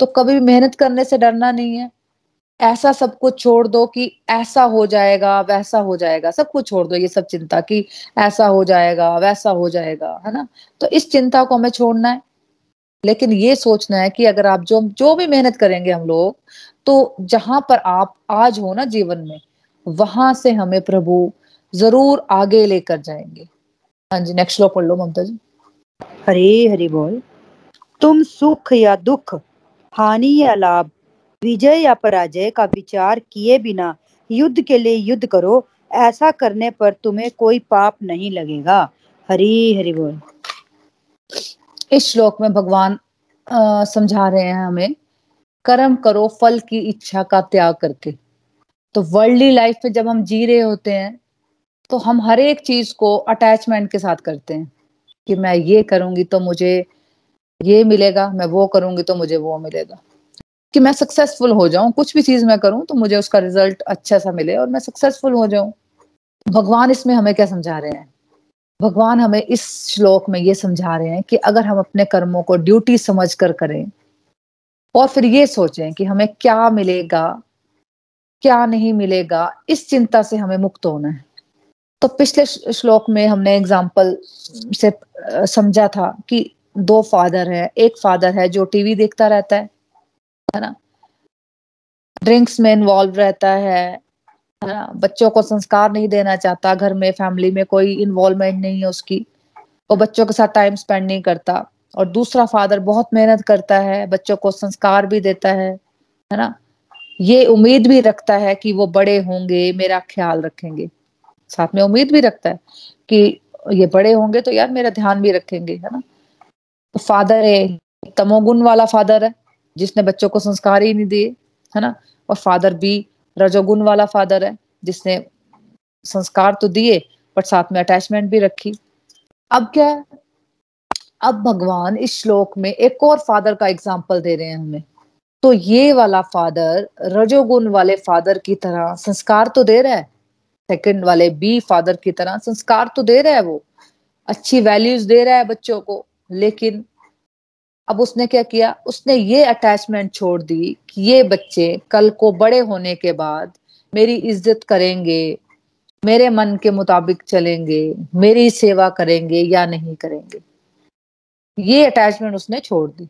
तो कभी भी मेहनत करने से डरना नहीं है। ऐसा सब कुछ छोड़ दो कि ऐसा हो जाएगा वैसा हो जाएगा, सब कुछ छोड़ दो। ये सब चिंता कि ऐसा हो जाएगा वैसा हो जाएगा, है ना, तो इस चिंता को हमें छोड़ना है। लेकिन ये सोचना है कि अगर आप जो भी मेहनत करेंगे हम लोग, तो जहां पर आप आज हो ना जीवन में, वहां से हमें प्रभु जरूर आगे लेकर जाएंगे। हाँ जी, नेक्स्ट श्लोक पढ़ लो ममता जी। हरे हरे बोल। तुम सुख या दुख, हानि या लाभ, विजय या पराजय का विचार किए बिना युद्ध के लिए युद्ध करो। ऐसा करने पर तुम्हें कोई पाप नहीं लगेगा। हरे हरे बोल। इस श्लोक में भगवान समझा रहे हैं हमें, कर्म करो फल की इच्छा का त्याग करके। तो वर्ल्डली लाइफ में जब हम जी रहे होते हैं तो हम हर एक चीज को अटैचमेंट के साथ करते हैं कि मैं ये करूंगी तो मुझे ये मिलेगा, मैं वो करूंगी तो मुझे वो मिलेगा, कि मैं सक्सेसफुल हो जाऊं, कुछ भी चीज मैं करूं तो मुझे उसका रिजल्ट अच्छा सा मिले और मैं सक्सेसफुल हो जाऊं। भगवान इसमें हमें क्या समझा रहे हैं? भगवान हमें इस श्लोक में ये समझा रहे हैं कि अगर हम अपने कर्मों को ड्यूटी समझ कर करें और फिर ये सोचें कि हमें क्या मिलेगा क्या नहीं मिलेगा, इस चिंता से हमें मुक्त होना है। तो तो पिछले श्लोक में हमने एग्जाम्पल से समझा था कि दो फादर है, एक फादर है जो टीवी देखता रहता है ना, ड्रिंक्स में इन्वॉल्व रहता है ना, बच्चों को संस्कार नहीं देना चाहता, घर में फैमिली में कोई इन्वॉल्वमेंट नहीं है उसकी, वो बच्चों के साथ टाइम स्पेंड नहीं करता। और दूसरा फादर बहुत मेहनत करता है, बच्चों को संस्कार भी देता है ना, ये उम्मीद भी रखता है कि वो बड़े होंगे मेरा ख्याल रखेंगे, साथ में उम्मीद भी रखता है कि ये बड़े होंगे तो यार मेरा ध्यान भी रखेंगे, है ना। फादर ए तमोगुण वाला फादर है जिसने बच्चों को संस्कार ही नहीं दिए, है ना, और फादर बी रजोगुण वाला फादर है जिसने संस्कार तो दिए पर साथ में अटैचमेंट भी रखी। अब क्या है, अब भगवान इस श्लोक में एक और फादर का एग्जाम्पल दे रहे हैं हमें। तो ये वाला फादर रजोगुण वाले फादर की तरह संस्कार तो दे रहा है, सेकंड वाले बी फादर की तरह संस्कार तो दे रहा है, वो अच्छी वैल्यूज दे रहा है बच्चों को, लेकिन अब उसने क्या किया, उसने ये अटैचमेंट छोड़ दी कि ये बच्चे कल को बड़े होने के बाद मेरी इज्जत करेंगे, मेरे मन के मुताबिक चलेंगे, मेरी सेवा करेंगे या नहीं करेंगे, ये अटैचमेंट उसने छोड़ दी।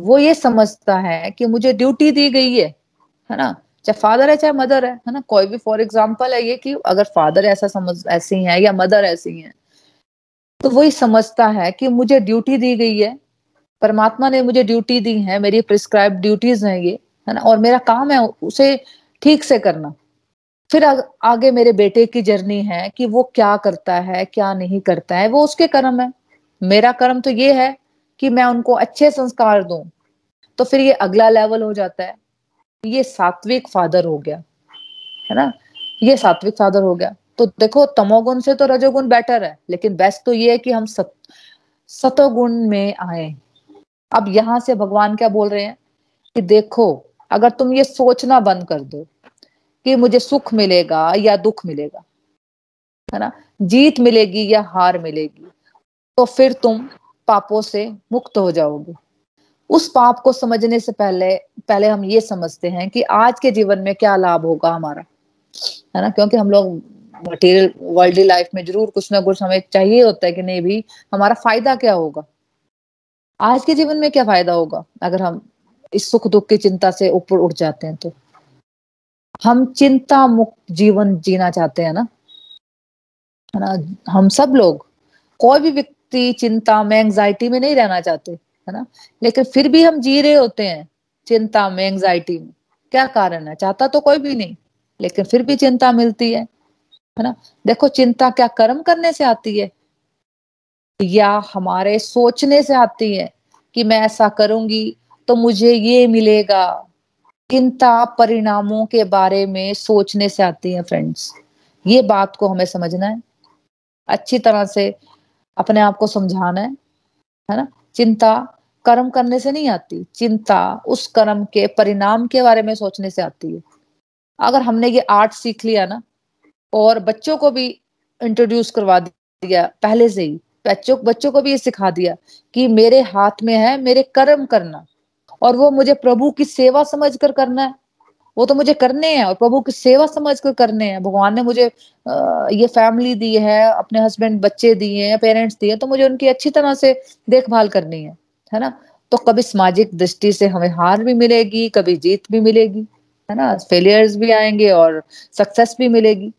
वो ये समझता है कि मुझे ड्यूटी दी गई है ना, चाहे फादर है चाहे मदर है ना, कोई भी फॉर एग्जांपल है ये कि अगर फादर ऐसे ही है या मदर ऐसी है, तो वही समझता है कि मुझे ड्यूटी दी गई है, परमात्मा ने मुझे ड्यूटी दी है, मेरी प्रिस्क्राइब ड्यूटीज हैं ये, है ना, और मेरा काम है उसे ठीक से करना। फिर आगे मेरे बेटे की जर्नी है कि वो क्या करता है क्या नहीं करता है, वो उसके कर्म है, मेरा कर्म तो ये है कि मैं उनको अच्छे संस्कार दूं। तो फिर ये अगला लेवल हो जाता है, ये सात्विक फादर हो गया, है ना, ये सात्विक फादर हो गया। तो देखो तमोगुण से तो रजोगुण बेटर है, लेकिन बेस्ट तो ये है कि हम सतोगुण में आए। अब यहाँ से भगवान क्या बोल रहे हैं कि देखो अगर तुम ये सोचना बंद कर दो कि मुझे सुख मिलेगा या दुख मिलेगा, है ना, जीत मिलेगी या हार मिलेगी, तो फिर तुम पापों से मुक्त हो जाओगे। उस पाप को समझने से पहले हम ये समझते हैं कि आज के जीवन में क्या लाभ होगा हमारा, है ना, क्योंकि हम लोग मटेरियल वर्ल्डली लाइफ में जरूर कुछ ना कुछ हमें चाहिए होता है कि नहीं भी हमारा फायदा क्या होगा, आज के जीवन में क्या फायदा होगा अगर हम इस सुख दुख की चिंता से ऊपर उठ जाते हैं। तो हम चिंता मुक्त जीवन जीना चाहते हैं ना, है ना, हम सब लोग, कोई भी व्यक्ति चिंता में एंजाइटी में नहीं रहना चाहते, है ना, लेकिन फिर भी हम जी रहे होते हैं चिंता में एंजाइटी में। क्या कारण है, चाहता तो कोई भी नहीं लेकिन फिर भी चिंता मिलती है ना। देखो चिंता क्या कर्म करने से आती है या हमारे सोचने से आती है कि मैं ऐसा करूंगी तो मुझे ये मिलेगा, चिंता परिणामों के बारे में सोचने से आती है। फ्रेंड्स ये बात को हमें समझना है, अच्छी तरह से अपने आप को समझाना है ना। चिंता कर्म करने से नहीं आती, चिंता उस कर्म के परिणाम के बारे में सोचने से आती है। अगर हमने ये आर्ट सीख लिया ना और बच्चों को भी इंट्रोड्यूस करवा दिया पहले से ही, बच्चों को भी ये सिखा दिया कि मेरे हाथ में है मेरे कर्म करना, और वो मुझे प्रभु की सेवा समझकर करना है, वो तो मुझे करने हैं और प्रभु की सेवा समझकर करने हैं। भगवान ने मुझे ये फैमिली दी है, अपने हस्बैंड बच्चे दिए हैं, पेरेंट्स दिए, तो मुझे उनकी अच्छी तरह से देखभाल करनी है ना। तो कभी सामाजिक दृष्टि से हमें हार भी मिलेगी, कभी जीत भी मिलेगी, है ना, फेलियर्स भी आएंगे और सक्सेस भी मिलेगी।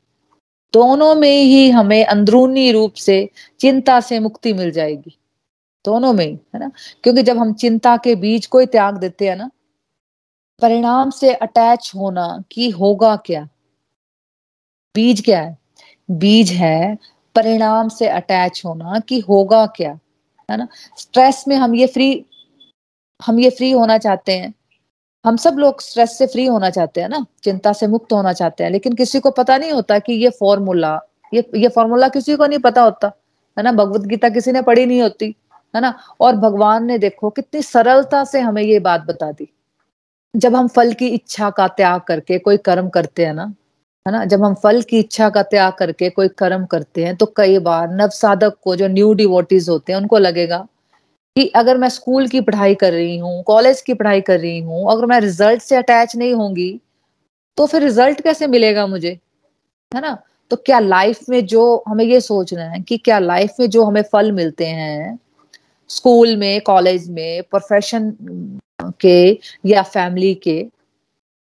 दोनों में ही हमें अंदरूनी रूप से चिंता से मुक्ति मिल जाएगी, दोनों में, है ना। क्योंकि जब हम चिंता के बीज को ही त्याग देते हैं ना, परिणाम से अटैच होना कि होगा क्या, बीज क्या है, बीज है परिणाम से अटैच होना कि होगा क्या, है ना। स्ट्रेस में हम ये फ्री होना चाहते हैं, हम सब लोग स्ट्रेस से फ्री होना चाहते हैं ना, चिंता से मुक्त होना चाहते हैं, लेकिन किसी को पता नहीं होता कि ये फॉर्मूला किसी को नहीं पता होता, है ना। भगवद गीता किसी ने पढ़ी नहीं होती, है ना। और भगवान ने देखो कितनी सरलता से हमें ये बात बता दी। जब हम फल की इच्छा का त्याग करके कोई कर्म करते हैं ना, है ना, जब हम फल की इच्छा का त्याग करके कोई कर्म करते हैं, तो कई बार नवसाधक को, जो न्यू डिवोटीज होते हैं, उनको लगेगा कि अगर मैं स्कूल की पढ़ाई कर रही हूँ, कॉलेज की पढ़ाई कर रही हूँ, अगर मैं रिजल्ट से अटैच नहीं होंगी तो फिर रिजल्ट कैसे मिलेगा मुझे, है ना। तो क्या लाइफ में जो हमें ये सोचना है कि क्या लाइफ में जो हमें फल मिलते हैं स्कूल में, कॉलेज में, प्रोफेशन के या फैमिली के,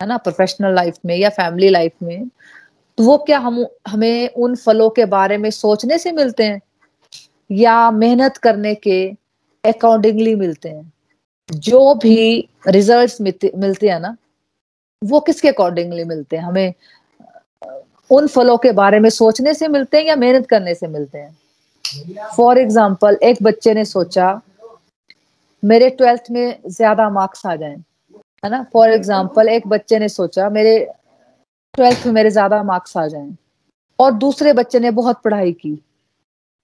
है ना, प्रोफेशनल लाइफ में या फैमिली लाइफ में, तो वो क्या हम हमें उन फलों के बारे में सोचने से मिलते हैं या मेहनत करने के अकॉर्डिंगली मिलते हैं? जो भी रिजल्ट्स मिलते हैं ना, वो किसके अकॉर्डिंगली मिलते हैं? हमें उन फलों के बारे में सोचने से मिलते हैं या मेहनत करने से मिलते हैं? फॉर एग्जाम्पल, एक बच्चे ने सोचा मेरे 12th में ज्यादा मार्क्स आ जाएं, है ना। फॉर एग्जाम्पल, एक बच्चे ने सोचा मेरे 12th में मेरे ज्यादा मार्क्स आ जाएं, और दूसरे बच्चे ने बहुत पढ़ाई की,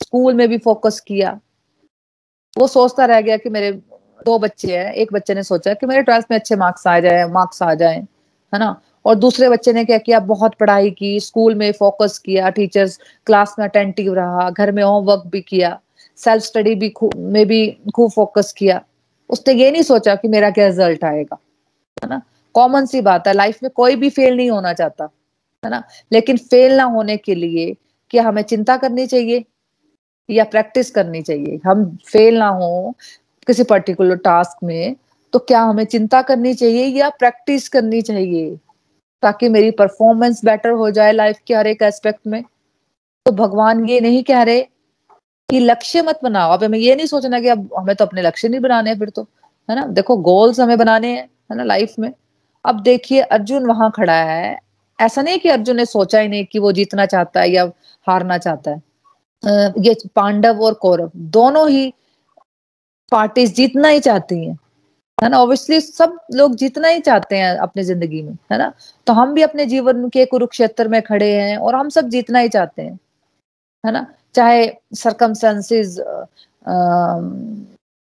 स्कूल में भी फोकस किया। वो सोचता रह गया कि मेरे 2 बच्चे हैं, एक बच्चे ने सोचा कि मेरे 12th में अच्छे मार्क्स आ जाए, है ना, और दूसरे बच्चे ने क्या किया, बहुत पढ़ाई की, स्कूल में फोकस किया, टीचर्स क्लास में अटेंटिव रहा, घर में होमवर्क भी किया, सेल्फ स्टडी भी खूब फोकस किया। उसने ये नहीं सोचा कि मेरा क्या रिजल्ट आएगा, है ना। कॉमन सी बात है, लाइफ में कोई भी फेल नहीं होना चाहता, है ना। लेकिन फेल ना होने के लिए क्या हमें चिंता करनी चाहिए या प्रैक्टिस करनी चाहिए? हम फेल ना हो किसी पर्टिकुलर टास्क में, तो क्या हमें चिंता करनी चाहिए या प्रैक्टिस करनी चाहिए ताकि मेरी परफॉर्मेंस बेटर हो जाए लाइफ के हर एक एस्पेक्ट में? तो भगवान ये नहीं कह रहे कि लक्ष्य मत बनाओ। अब हमें ये नहीं सोचना कि अब हमें तो अपने लक्ष्य नहीं बनाने हैं फिर तो, है ना। देखो, गोल्स हमें बनाने हैं, है ना, लाइफ में। अब देखिए, अर्जुन वहां खड़ा है। ऐसा नहीं कि अर्जुन ने सोचा ही नहीं कि वो जीतना चाहता है या हारना चाहता है। ये पांडव और कौरव दोनों ही पार्टीज जीतना ही चाहती हैं, है ना। ऑब्वियसली सब लोग जीतना ही चाहते हैं अपनी जिंदगी में, है ना। तो हम भी अपने जीवन के कुरुक्षेत्र में खड़े हैं और हम सब जीतना ही चाहते हैं, है ना। चाहे सर्कमस्टेंसेस,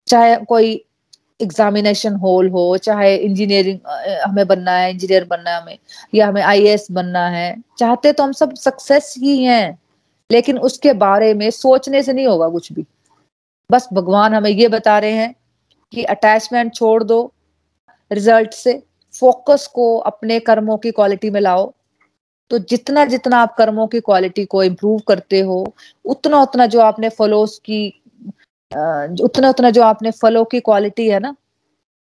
चाहे कोई एग्जामिनेशन हॉल हो, चाहे इंजीनियरिंग हमें बनना है, इंजीनियर बनना है हमें, या हमें IAS बनना है, चाहते तो हम सब सक्सेस ही हैं, लेकिन उसके बारे में सोचने से नहीं होगा कुछ भी। बस भगवान हमें ये बता रहे हैं कि अटैचमेंट छोड़ दो रिजल्ट से, फोकस को अपने कर्मों की क्वालिटी में लाओ। तो जितना जितना आप कर्मों की क्वालिटी को इम्प्रूव करते हो, उतना उतना जो आपने फलों की क्वालिटी है ना,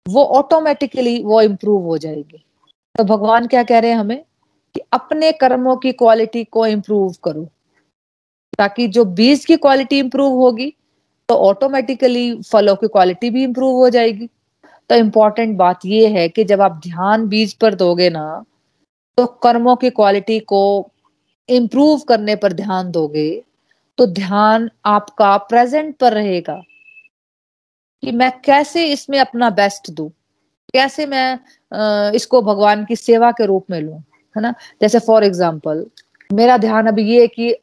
वो ऑटोमेटिकली वो इम्प्रूव हो जाएगी। तो भगवान क्या कह रहे हैं हमें कि अपने कर्मों की क्वालिटी को इम्प्रूव करो, ताकि जो बीज की क्वालिटी इम्प्रूव होगी तो ऑटोमेटिकली फलों की क्वालिटी भी इम्प्रूव हो जाएगी। तो इम्पॉर्टेंट बात ये है कि जब आप ध्यान बीज पर दोगे ना, तो कर्मों की क्वालिटी को इम्प्रूव करने पर ध्यान दोगे, तो ध्यान आपका प्रेजेंट पर रहेगा कि मैं कैसे इसमें अपना बेस्ट दूं, कैसे मैं इसको भगवान की सेवा के रूप में लूं, है ना। जैसे फॉर एग्जाम्पल, मेरा ध्यान अभी ये है कि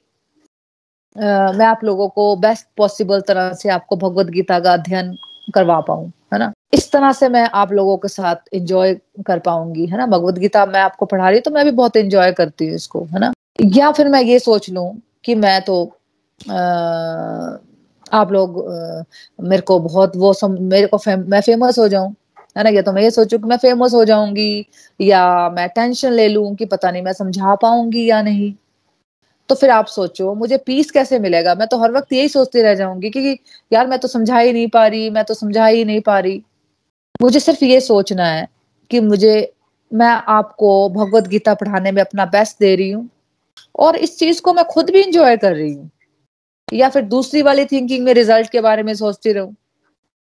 मैं आप लोगों को बेस्ट पॉसिबल तरह से आपको भगवत गीता का अध्ययन करवा पाऊं, है ना। इस तरह से मैं आप लोगों के साथ एंजॉय कर पाऊंगी, है ना। भगवत गीता मैं आपको पढ़ा रही हूँ तो मैं भी बहुत एंजॉय करती हूँ इसको, है ना। या फिर मैं ये सोच लूं कि मैं तो आप लोग मेरे को बहुत वो मैं फेमस हो जाऊं, है ना। या तो मैं ये सोचूं कि मैं फेमस हो जाऊंगी, या मैं टेंशन ले लूं कि पता नहीं मैं समझा पाऊंगी या नहीं। तो फिर आप सोचो मुझे पीस कैसे मिलेगा? मैं तो हर वक्त यही सोचती रह जाऊंगी कि यार मैं तो समझा ही नहीं पा रही। मुझे सिर्फ ये सोचना है कि मैं आपको भगवत गीता पढ़ाने में अपना बेस्ट दे रही हूँ और इस चीज को मैं खुद भी इंजॉय कर रही हूँ। या फिर दूसरी वाली थिंकिंग में रिजल्ट के बारे में सोचती रहूं।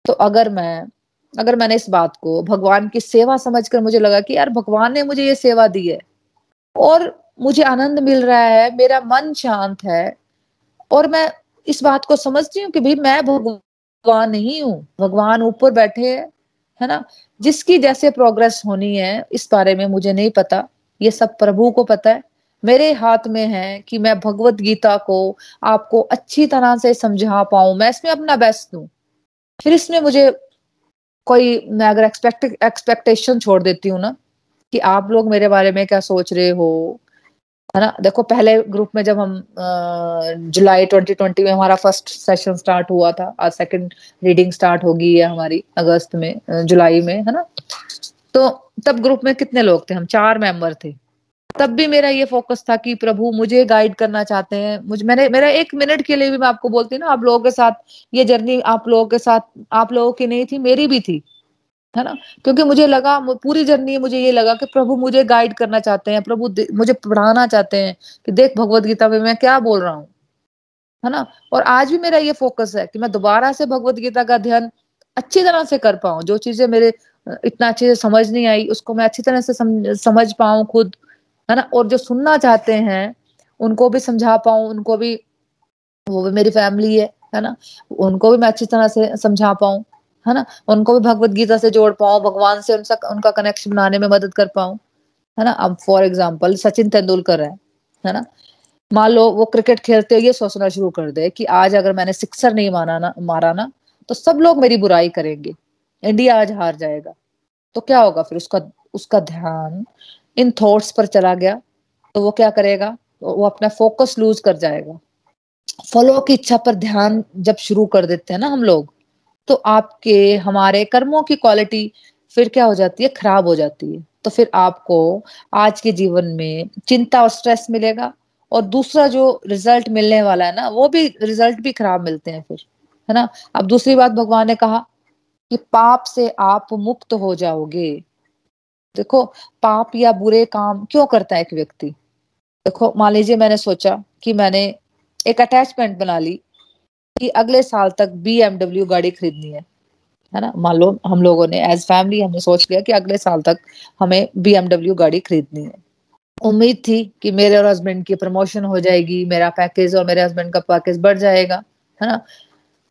तो अगर मैंने इस बात को भगवान की सेवा समझकर मुझे लगा कि यार भगवान ने मुझे ये सेवा दी है और मुझे आनंद मिल रहा है, मेरा मन शांत है और मैं इस बात को समझती हूँ कि भाई मैं भगवान नहीं हूँ, भगवान ऊपर बैठे हैं, है ना। जिसकी जैसे प्रोग्रेस होनी है इस बारे में मुझे नहीं पता, ये सब प्रभु को पता है। मेरे हाथ में है कि मैं भगवत गीता को आपको अच्छी तरह से समझा पाऊं, मैं इसमें अपना बेस्ट दूं। फिर इसमें मुझे मैं अगर एक्सपेक्टेशन छोड़ देती हूँ ना कि आप लोग मेरे बारे में क्या सोच रहे हो, है ना। देखो, पहले ग्रुप में जब हम जुलाई 2020 में हमारा फर्स्ट सेशन स्टार्ट हुआ था, आज सेकंड रीडिंग स्टार्ट होगी है हमारी अगस्त में, जुलाई में, है ना। तो तब ग्रुप में कितने लोग थे? हम 4 मेंबर थे। तब भी मेरा ये फोकस था कि प्रभु मुझे गाइड करना चाहते हैं। मेरा एक मिनट के लिए भी, मैं आपको बोलती हूँ ना, आप लोगों के साथ ये जर्नी, आप लोगों के साथ, आप लोगों की नहीं थी, मेरी भी थी, है ना। क्योंकि मुझे लगा, पूरी जर्नी मुझे ये लगा कि प्रभु मुझे गाइड करना चाहते हैं, प्रभु मुझे पढ़ाना चाहते हैं कि देख भगवत गीता में मैं क्या बोल रहा हूँ, है ना। और आज भी मेरा ये फोकस है कि मैं दोबारा से भगवत गीता का अध्ययन अच्छी तरह से कर पाऊँ, जो चीजें मेरे इतना अच्छे से समझ नहीं आई उसको मैं अच्छी तरह से समझ पाऊँ खुद, है ना। और जो सुनना चाहते हैं उनको भी समझा पाऊँ, उनको भी, वो भी मेरी फैमिली है ना, उनको भी मैं अच्छी तरह से समझा पाऊँ, है ना, उनको भी भगवत गीता से जोड़ पाऊँ, भगवान से उनका कनेक्शन बनाने में मदद कर पाऊँ, है ना। अब फॉर एग्जांपल सचिन तेंदुलकर है ना, मान लो वो क्रिकेट खेलते हुए ये सोचना शुरू कर दे कि आज अगर मैंने सिक्सर नहीं मारा ना तो सब लोग मेरी बुराई करेंगे, इंडिया आज हार जाएगा, तो क्या होगा। फिर उसका ध्यान इन थॉट्स पर चला गया तो वो क्या करेगा, वो अपना फोकस लूज कर जाएगा। फलों की इच्छा पर ध्यान जब शुरू कर देते हैं ना हम लोग, तो आपके हमारे कर्मों की क्वालिटी फिर क्या हो जाती है, खराब हो जाती है। तो फिर आपको आज के जीवन में चिंता और स्ट्रेस मिलेगा, और दूसरा जो रिजल्ट मिलने वाला है ना, वो भी रिजल्ट भी खराब मिलते हैं फिर, है ना। अब दूसरी बात भगवान ने कहा कि पाप से आप मुक्त हो जाओगे। देखो पाप या बुरे काम क्यों करता है एक व्यक्ति। देखो मान लीजिए मैंने सोचा कि मैंने एक अटैचमेंट बना ली कि अगले साल तक BMW गाड़ी खरीदनी है ना। मान लो हम लोगों ने एज फैमिली हमने सोच लिया कि अगले साल तक हमें BMW गाड़ी खरीदनी है। उम्मीद थी कि मेरे और हस्बैंड की प्रमोशन हो जाएगी, मेरा पैकेज और मेरे हस्बैंड का पैकेज बढ़ जाएगा, है ना।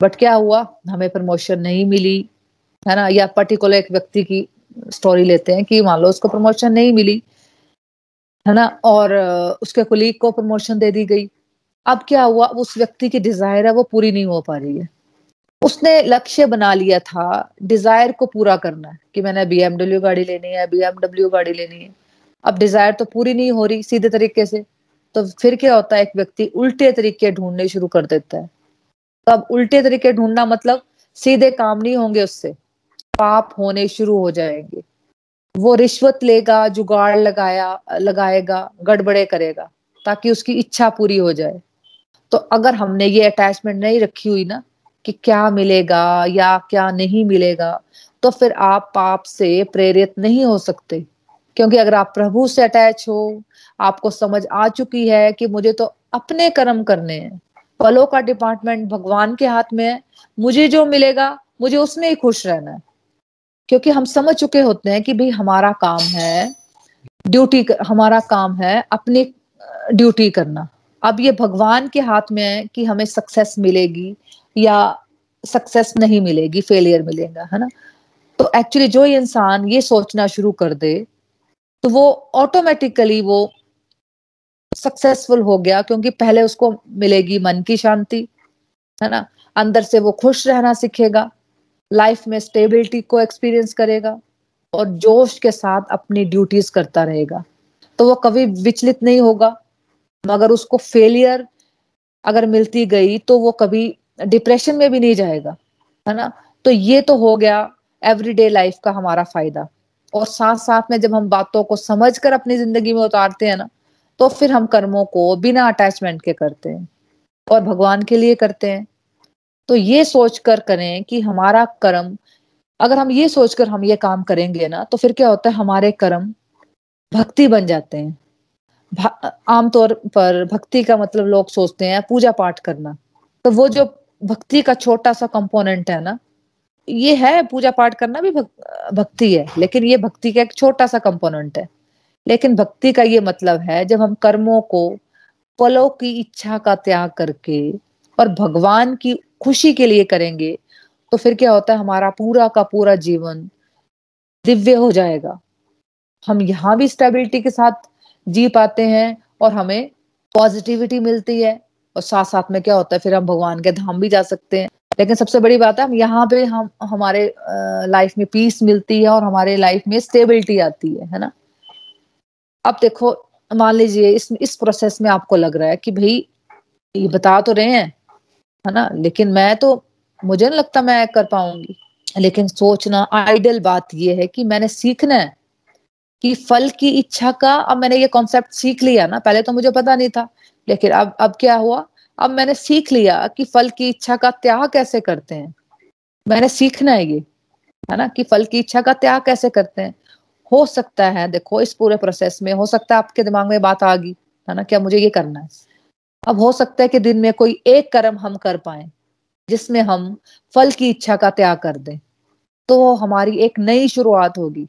बट क्या हुआ, हमें प्रमोशन नहीं मिली, है ना। या पर्टिकुलर एक व्यक्ति की स्टोरी लेते हैं कि मान लो उसको प्रमोशन नहीं मिली, है ना, और उसके कुलीग को प्रमोशन दे दी गई। अब क्या हुआ, उस व्यक्ति की डिजायर है वो पूरी नहीं हो पा रही है। उसने लक्ष्य बना लिया था, डिजायर को पूरा करना है कि मैंने BMW गाड़ी लेनी है, BMW गाड़ी लेनी है। अब डिजायर तो पूरी नहीं हो रही सीधे तरीके से, तो फिर क्या होता है, एक व्यक्ति उल्टे तरीके ढूंढने शुरू कर देता है। तो अब उल्टे तरीके ढूंढना मतलब सीधे काम नहीं होंगे, उससे पाप होने शुरू हो जाएंगे। वो रिश्वत लेगा, जुगाड़ लगाएगा, गड़बड़े करेगा ताकि उसकी इच्छा पूरी हो जाए। तो अगर हमने ये अटैचमेंट नहीं रखी हुई ना कि क्या मिलेगा या क्या नहीं मिलेगा, तो फिर आप पाप से प्रेरित नहीं हो सकते। क्योंकि अगर आप प्रभु से अटैच हो, आपको समझ आ चुकी है कि मुझे तो अपने कर्म करने हैं, फलों का डिपार्टमेंट भगवान के हाथ में है, मुझे जो मिलेगा मुझे उसमें ही खुश रहना है। क्योंकि हम समझ चुके होते हैं कि भाई हमारा काम है ड्यूटी, हमारा काम है अपनी ड्यूटी करना। अब ये भगवान के हाथ में है कि हमें सक्सेस मिलेगी या सक्सेस नहीं मिलेगी, फेलियर मिलेगा, है ना। तो एक्चुअली जो इंसान ये सोचना शुरू कर दे तो वो ऑटोमेटिकली वो सक्सेसफुल हो गया, क्योंकि पहले उसको मिलेगी मन की शांति, है ना, अंदर से वो खुश रहना सीखेगा, लाइफ में स्टेबिलिटी को एक्सपीरियंस करेगा और जोश के साथ अपनी ड्यूटीज करता रहेगा। तो वो कभी विचलित नहीं होगा। मगर उसको फेलियर अगर मिलती गई तो वो कभी डिप्रेशन में भी नहीं जाएगा, है ना। तो ये तो हो गया एवरीडे लाइफ का हमारा फायदा। और साथ साथ में जब हम बातों को समझकर अपनी जिंदगी में उतारते हैं ना, तो फिर हम कर्मों को बिना अटैचमेंट के करते हैं और भगवान के लिए करते हैं। तो ये सोचकर करें कि हमारा कर्म, अगर हम ये सोचकर हम ये काम करेंगे ना, तो फिर क्या होता है, हमारे कर्म भक्ति बन जाते हैं। आमतौर पर भक्ति का मतलब लोग सोचते हैं पूजा पाठ करना, तो वो जो भक्ति का छोटा सा कंपोनेंट है ना, ये है, पूजा पाठ करना भी भक्ति है, लेकिन ये भक्ति का एक छोटा सा कंपोनेंट है। लेकिन भक्ति का ये मतलब है जब हम कर्मों को फलों की इच्छा का त्याग करके और भगवान की खुशी के लिए करेंगे, तो फिर क्या होता है, हमारा पूरा का पूरा जीवन दिव्य हो जाएगा। हम यहाँ भी स्टेबिलिटी के साथ जी पाते हैं और हमें पॉजिटिविटी मिलती है, और साथ साथ में क्या होता है, फिर हम भगवान के धाम भी जा सकते हैं। लेकिन सबसे बड़ी बात है, हम यहाँ पे हमारे लाइफ में पीस मिलती है और हमारे लाइफ में स्टेबिलिटी आती है ना। अब देखो मान लीजिए इस प्रोसेस में आपको लग रहा है कि भाई ये बता तो रहे हैं, है ना, लेकिन मुझे नहीं लगता मैं कर पाऊंगी। लेकिन सोचना आइडल बात यह है कि मैंने सीखना है, कि फल की इच्छा का अब मैंने ये कॉन्सेप्ट सीख लिया ना, पहले तो मुझे पता नहीं था, लेकिन अब क्या हुआ, अब मैंने सीख लिया कि फल की इच्छा का त्याग कैसे करते हैं। मैंने सीखना है ये, है ना, कि फल की इच्छा का त्याग कैसे करते हैं। हो सकता है, देखो इस पूरे प्रोसेस में हो सकता है आपके दिमाग में बात आ गई, है ना, क्या मुझे ये करना है। अब हो सकता है कि दिन में कोई एक कर्म हम कर पाए जिसमें हम फल की इच्छा का त्याग कर दें, तो हमारी एक नई शुरुआत होगी।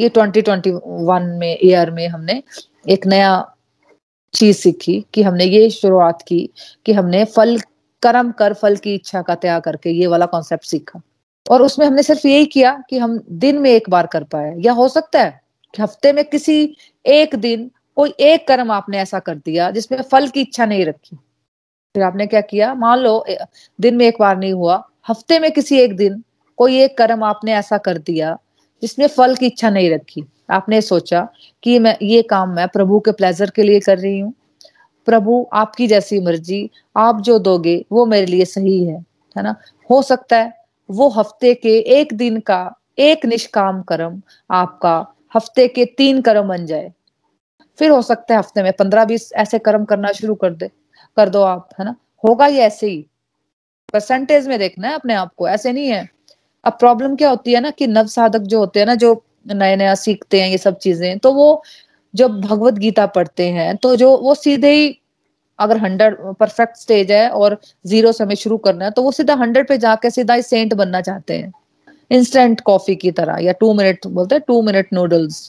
ये 2021 में ईयर में हमने एक नया चीज सीखी कि हमने ये शुरुआत की कि हमने फल कर्म कर फल की इच्छा का त्याग करके ये वाला कॉन्सेप्ट सीखा। और उसमें हमने सिर्फ यही किया कि हम दिन में एक बार कर पाए, या हो सकता है कि हफ्ते में किसी एक दिन कोई एक कर्म आपने ऐसा कर दिया जिसमें फल की इच्छा नहीं रखी। फिर आपने क्या किया, मान लो दिन में एक बार नहीं हुआ, हफ्ते में किसी एक दिन कोई एक कर्म आपने ऐसा कर दिया जिसमें फल की इच्छा नहीं रखी। आपने सोचा कि मैं ये काम मैं प्रभु के प्लेजर के लिए कर रही हूँ, प्रभु आपकी जैसी मर्जी, आप जो दोगे वो मेरे लिए सही है ना। हो सकता है वो हफ्ते के एक दिन का एक निष्काम कर्म आपका हफ्ते के 3 कर्म बन जाए। फिर हो सकता है हफ्ते में 15-20 ऐसे कर्म करना शुरू कर दो आप, है ना। होगा ये ऐसे ही, परसेंटेज में देखना है अपने आप को, ऐसे नहीं है। अब प्रॉब्लम क्या होती है ना कि नव साधक जो होते हैं ना, जो नया सीखते हैं ये सब चीजें, तो वो जब भगवत गीता पढ़ते हैं तो जो वो सीधे ही, अगर 100 परफेक्ट स्टेज है और 0 से हमें शुरू करना है, तो वो सीधा 100 पे जाके सीधा ही सेंट बनना चाहते हैं, इंस्टेंट कॉफी की तरह, या 2 मिनट बोलते हैं 2 मिनट नूडल्स,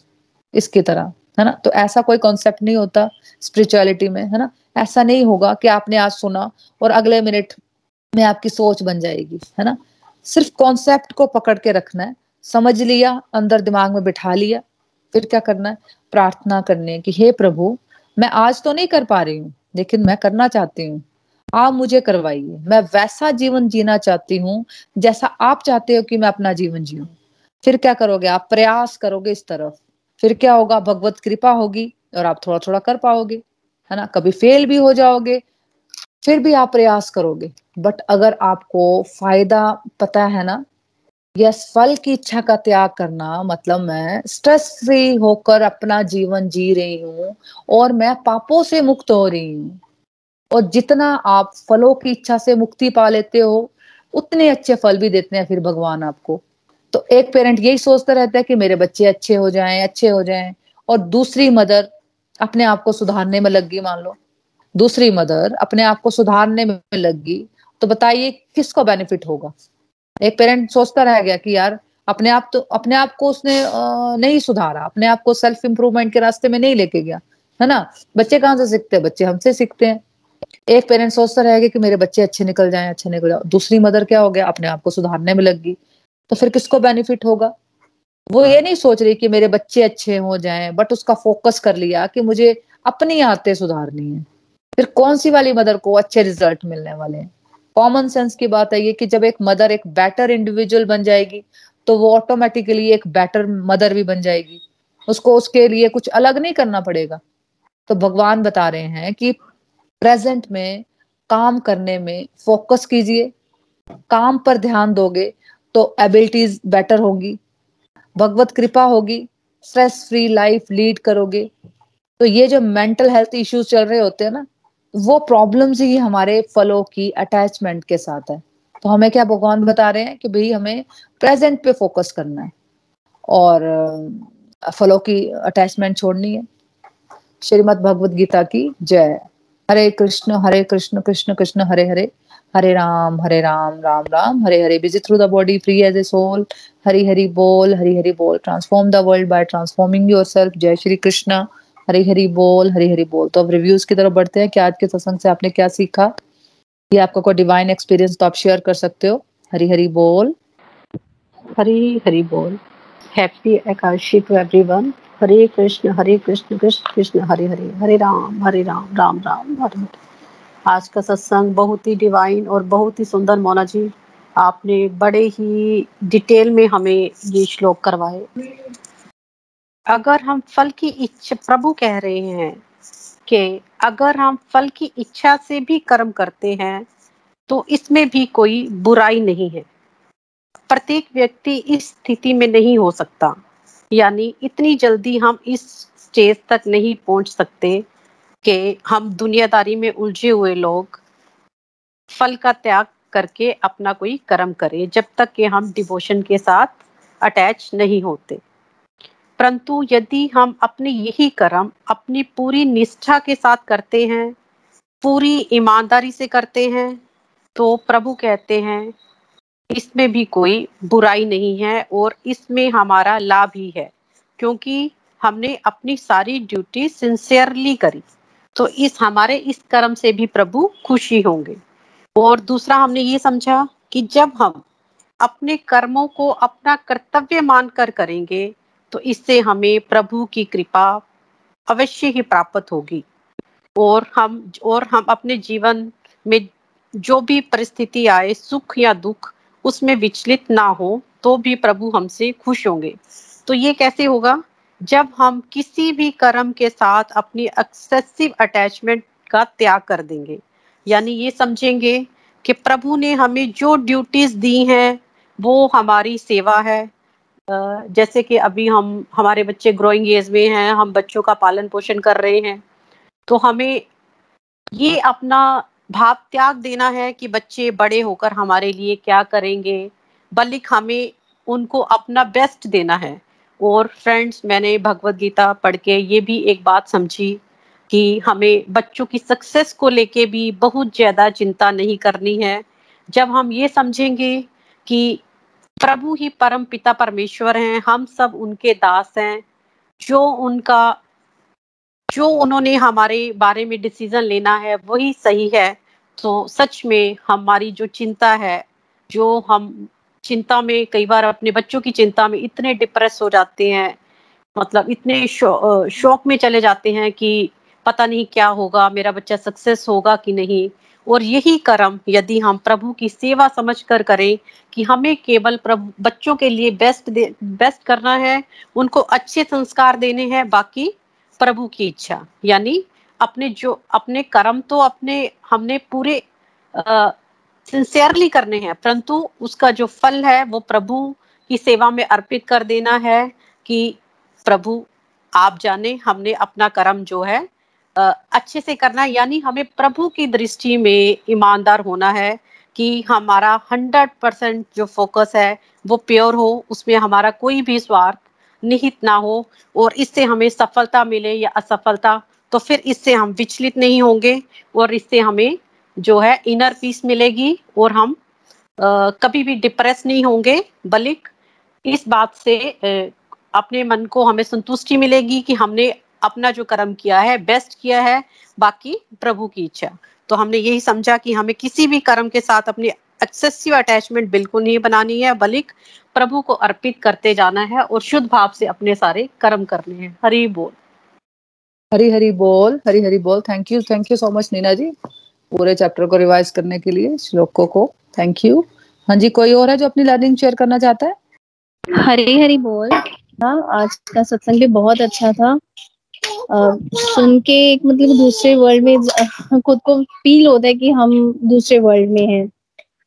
इसकी तरह, है ना। तो ऐसा कोई कॉन्सेप्ट नहीं होता स्पिरिचुअलिटी में, है ना। ऐसा नहीं होगा कि आपने आज सुना और अगले मिनट में आपकी सोच बन जाएगी, है ना। सिर्फ कॉन्सेप्ट को पकड़ के रखना है, समझ लिया, अंदर दिमाग में बिठा लिया, फिर क्या करना है, प्रार्थना करनी है कि हे प्रभु, मैं आज तो नहीं कर पा रही हूँ लेकिन मैं करना चाहती हूँ, आप मुझे करवाइए, मैं वैसा जीवन जीना चाहती हूँ जैसा आप चाहते हो कि मैं अपना जीवन जीऊँ। फिर क्या करोगे, आप प्रयास करोगे इस तरफ, फिर क्या होगा, भगवत कृपा होगी और आप थोड़ा थोड़ा कर पाओगे, है ना। कभी फेल भी हो जाओगे, फिर भी आप प्रयास करोगे, बट अगर आपको फायदा पता है ना, यस, फल की इच्छा का त्याग करना मतलब मैं स्ट्रेस फ्री होकर अपना जीवन जी रही हूँ और मैं पापों से मुक्त हो रही हूँ। और जितना आप फलों की इच्छा से मुक्ति पा लेते हो, उतने अच्छे फल भी देते हैं फिर भगवान आपको। तो एक पेरेंट यही सोचता रहता है कि मेरे बच्चे अच्छे हो जाएं, और दूसरी मदर अपने आप को सुधारने में लग गई, मान लो दूसरी मदर अपने आप को सुधारने में लग गई, तो बताइए किसको बेनिफिट होगा। एक पेरेंट सोचता रह गया कि यार अपने आप को उसने नहीं सुधारा, अपने आप को सेल्फ इंप्रूवमेंट के रास्ते में नहीं लेके गया, है ना। बच्चे कहाँ से सीखते हैं, बच्चे हमसे सीखते हैं। एक पेरेंट सोचता रह गया कि मेरे बच्चे अच्छे निकल जाएं, दूसरी मदर क्या हो गया, अपने आप को सुधारने में लग गई, तो फिर किसको बेनिफिट होगा। वो ये नहीं सोच रही कि मेरे बच्चे अच्छे हो जाएं, बट उसका फोकस कर लिया कि मुझे अपनी आदतें सुधारनी है, फिर कौन सी वाली मदर को अच्छे रिजल्ट मिलने वाले हैं। कॉमन सेंस की बात है ये कि जब एक मदर एक बेटर इंडिविजुअल बन जाएगी तो वो ऑटोमेटिकली एक बेटर मदर भी बन जाएगी, उसको उसके लिए कुछ अलग नहीं करना पड़ेगा। तो भगवान बता रहे हैं कि प्रेजेंट में काम करने में फोकस कीजिए, काम पर ध्यान दोगे तो एबिलिटीज बेटर होंगी, भगवत कृपा होगी, स्ट्रेस फ्री लाइफ लीड करोगे। तो ये जो मेंटल हेल्थ इश्यूज चल रहे होते हैं ना, वो प्रॉब्लम्स ही हमारे फलों की अटैचमेंट के साथ है। तो हमें क्या भगवान बता रहे हैं कि भाई हमें प्रेजेंट पे फोकस करना है और फलों की अटैचमेंट छोड़नी है। श्रीमद् भगवद गीता की जय। Hare Krishna Krishna Krishna Hare Hare, Hare Ram Ram Ram Hare Hare. Busy through the body, free as a soul, Hari Hari बोल, transform the world by transforming yourself. जय श्री कृष्ण, हरी हरी बोल, हरी हरी बोल। तो अब रिव्यूज की तरफ बढ़ते हैं कि आज के सत्संग से आपने क्या सीखा, ये आपका कोई डिवाइन एक्सपीरियंस तो आप शेयर कर सकते हो। हरी हरी बोल, हरी हरी बोल। Happy Ekadashi to everyone. Hare Krishna Krishna Krishna Hare Hare, Hare Ram Ram Ram Hare Hare. आज का सत्संग बहुत ही डिवाइन और बहुत ही सुंदर। मोना जी, आपने बड़े ही डिटेल में हमें ये श्लोक करवाए। अगर हम फल की इच्छा, प्रभु कह रहे हैं कि अगर हम फल की इच्छा से भी कर्म करते हैं तो इसमें भी कोई बुराई नहीं है। प्रत्येक व्यक्ति इस स्थिति में नहीं हो सकता यानी इतनी जल्दी हम इस स्टेज तक नहीं पहुंच सकते कि हम दुनियादारी में उलझे हुए लोग फल का त्याग करके अपना कोई कर्म करें, जब तक कि हम डिवोशन के साथ अटैच नहीं होते। परंतु यदि हम अपने यही कर्म अपनी पूरी निष्ठा के साथ करते हैं, पूरी ईमानदारी से करते हैं, तो प्रभु कहते हैं इसमें भी कोई बुराई नहीं है और इसमें हमारा लाभ ही है, क्योंकि हमने अपनी सारी ड्यूटी सिंसियरली करी। तो इस हमारे इस कर्म से भी प्रभु खुशी होंगे। और दूसरा हमने ये समझा कि जब हम अपने कर्मों को अपना कर्तव्य मानकर करेंगे तो इससे हमें प्रभु की कृपा अवश्य ही प्राप्त होगी। और हम अपने जीवन में जो भी परिस्थिति आए, सुख या दुख, उसमें विचलित ना हो तो भी प्रभु हमसे खुश होंगे। तो ये कैसे होगा? जब हम किसी भी कर्म के साथ अपनी एक्सेसिव अटैचमेंट का त्याग कर देंगे, यानी ये समझेंगे कि प्रभु ने हमें जो ड्यूटीज दी हैं वो हमारी सेवा है। जैसे कि अभी हमारे बच्चे ग्रोइंग एज में हैं, हम बच्चों का पालन पोषण कर रहे हैं, तो हमें ये अपना भाव त्याग देना है कि बच्चे बड़े होकर हमारे लिए क्या करेंगे, बल्कि हमें उनको अपना बेस्ट देना है। और फ्रेंड्स, मैंने भगवद गीता पढ़ के ये भी एक बात समझी कि हमें बच्चों की सक्सेस को लेके भी बहुत ज़्यादा चिंता नहीं करनी है। जब हम ये समझेंगे कि प्रभु ही परम पिता परमेश्वर हैं, हम सब उनके दास हैं, जो उन्होंने हमारे बारे में डिसीजन लेना है वही सही है, तो सच में हमारी जो चिंता है, जो हम चिंता में कई बार अपने बच्चों की चिंता में इतने डिप्रेस हो जाते हैं, मतलब इतने शौक में चले जाते हैं कि पता नहीं क्या होगा, मेरा बच्चा सक्सेस होगा कि नहीं। और यही कर्म यदि हम प्रभु की सेवा समझकर करें कि हमें केवल प्रभु बच्चों के लिए बेस्ट करना है, उनको अच्छे संस्कार देने हैं, बाकी प्रभु की इच्छा, यानी अपने कर्म तो हमने पूरे सिंसियरली करने हैं, परंतु उसका जो फल है वो प्रभु की सेवा में अर्पित कर देना है कि प्रभु आप जाने हमने अपना कर्म जो है अच्छे से करना। यानी हमें प्रभु की दृष्टि में ईमानदार होना है कि हमारा 100% जो फोकस है वो प्योर हो, उसमें हमारा कोई भी स्वार्थ निहित ना हो, और इससे हमें सफलता मिले या असफलता, तो फिर इससे हम विचलित नहीं होंगे और इससे हमें जो है इनर पीस मिलेगी और हम कभी भी डिप्रेस नहीं होंगे, बल्कि इस बात से अपने मन को हमें संतुष्टि मिलेगी कि हमने अपना जो कर्म किया है बेस्ट किया है, बाकी प्रभु की इच्छा। तो हमने यही समझा कि हमें किसी भी कर्म के साथ अपनी एक्सेसिव अटैचमेंट बिल्कुल नहीं बनानी है, बल्कि प्रभु को अर्पित करते जाना है और शुद्ध भाव से अपने सारे कर्म करने हैं। हरि बोल, हरि हरि बोल, हरि हरि बोल। Thank you so much Neena ji, पूरे चैप्टर को रिवाइज करने के लिए, श्लोकों को। Thank you. हाँ जी, कोई और है जो अपनी लर्निंग शेयर करना चाहता है? हरि हरि बोल। आज का सत्संग भी बहुत अच्छा था, सुन के एक मतलब दूसरे वर्ल्ड में खुद को फील होता है कि हम दूसरे वर्ल्ड में हैं।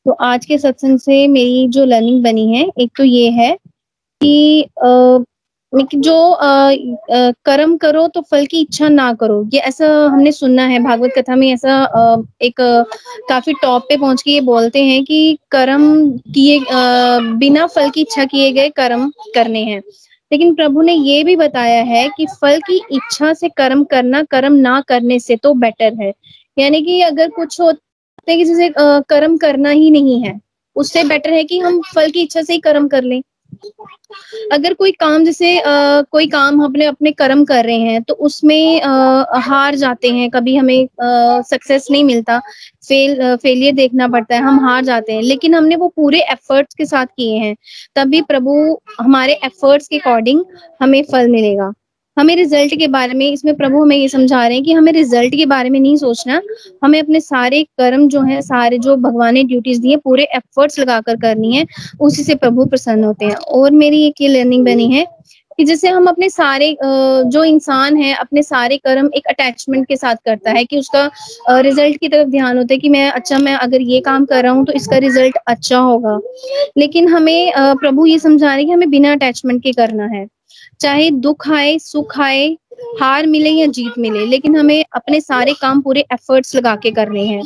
तो आज के सत्संग से मेरी जो लर्निंग बनी है, एक तो ये है कि जो कर्म करो तो फल की इच्छा ना करो। ये ऐसा हमने सुना है भागवत कथा में, ऐसा एक काफी टॉप पे पहुंच के ये बोलते हैं कि कर्म किए बिना फल की इच्छा किए गए कर्म करने हैं, लेकिन प्रभु ने ये भी बताया है कि फल की इच्छा से कर्म करना कर्म ना करने से तो बेटर है। यानी कि अगर कुछ होते हैं कि जैसे कर्म करना ही नहीं है, उससे बेटर है कि हम फल की इच्छा से ही कर्म कर लें। अगर कोई काम जैसे कोई काम अपने अपने कर्म कर रहे हैं तो उसमें हार जाते हैं, कभी हमें सक्सेस नहीं मिलता, फेलियर देखना पड़ता है, हम हार जाते हैं, लेकिन हमने वो पूरे एफर्ट्स के साथ किए हैं, तभी प्रभु हमारे एफर्ट्स के अकॉर्डिंग हमें फल मिलेगा। हमें रिजल्ट के बारे में इसमें प्रभु हमें ये समझा रहे हैं कि हमें रिजल्ट के बारे में नहीं सोचना, हमें अपने सारे कर्म जो है, सारे जो भगवान ने ड्यूटीज दी है, पूरे एफर्ट्स लगाकर करनी है, उसी से प्रभु प्रसन्न होते हैं। और मेरी एक ये लर्निंग बनी है कि जैसे हम अपने सारे जो इंसान है अपने सारे कर्म एक अटैचमेंट के साथ करता है कि उसका रिजल्ट की तरफ ध्यान होता है कि मैं अगर ये काम कर रहा हूँ तो इसका रिजल्ट अच्छा होगा, लेकिन हमें प्रभु ये समझा रहे हैं कि हमें बिना अटैचमेंट के करना है। चाहे दुख आए सुख आए, हार मिले या जीत मिले, लेकिन हमें अपने सारे काम पूरे एफर्ट्स लगा के करने हैं।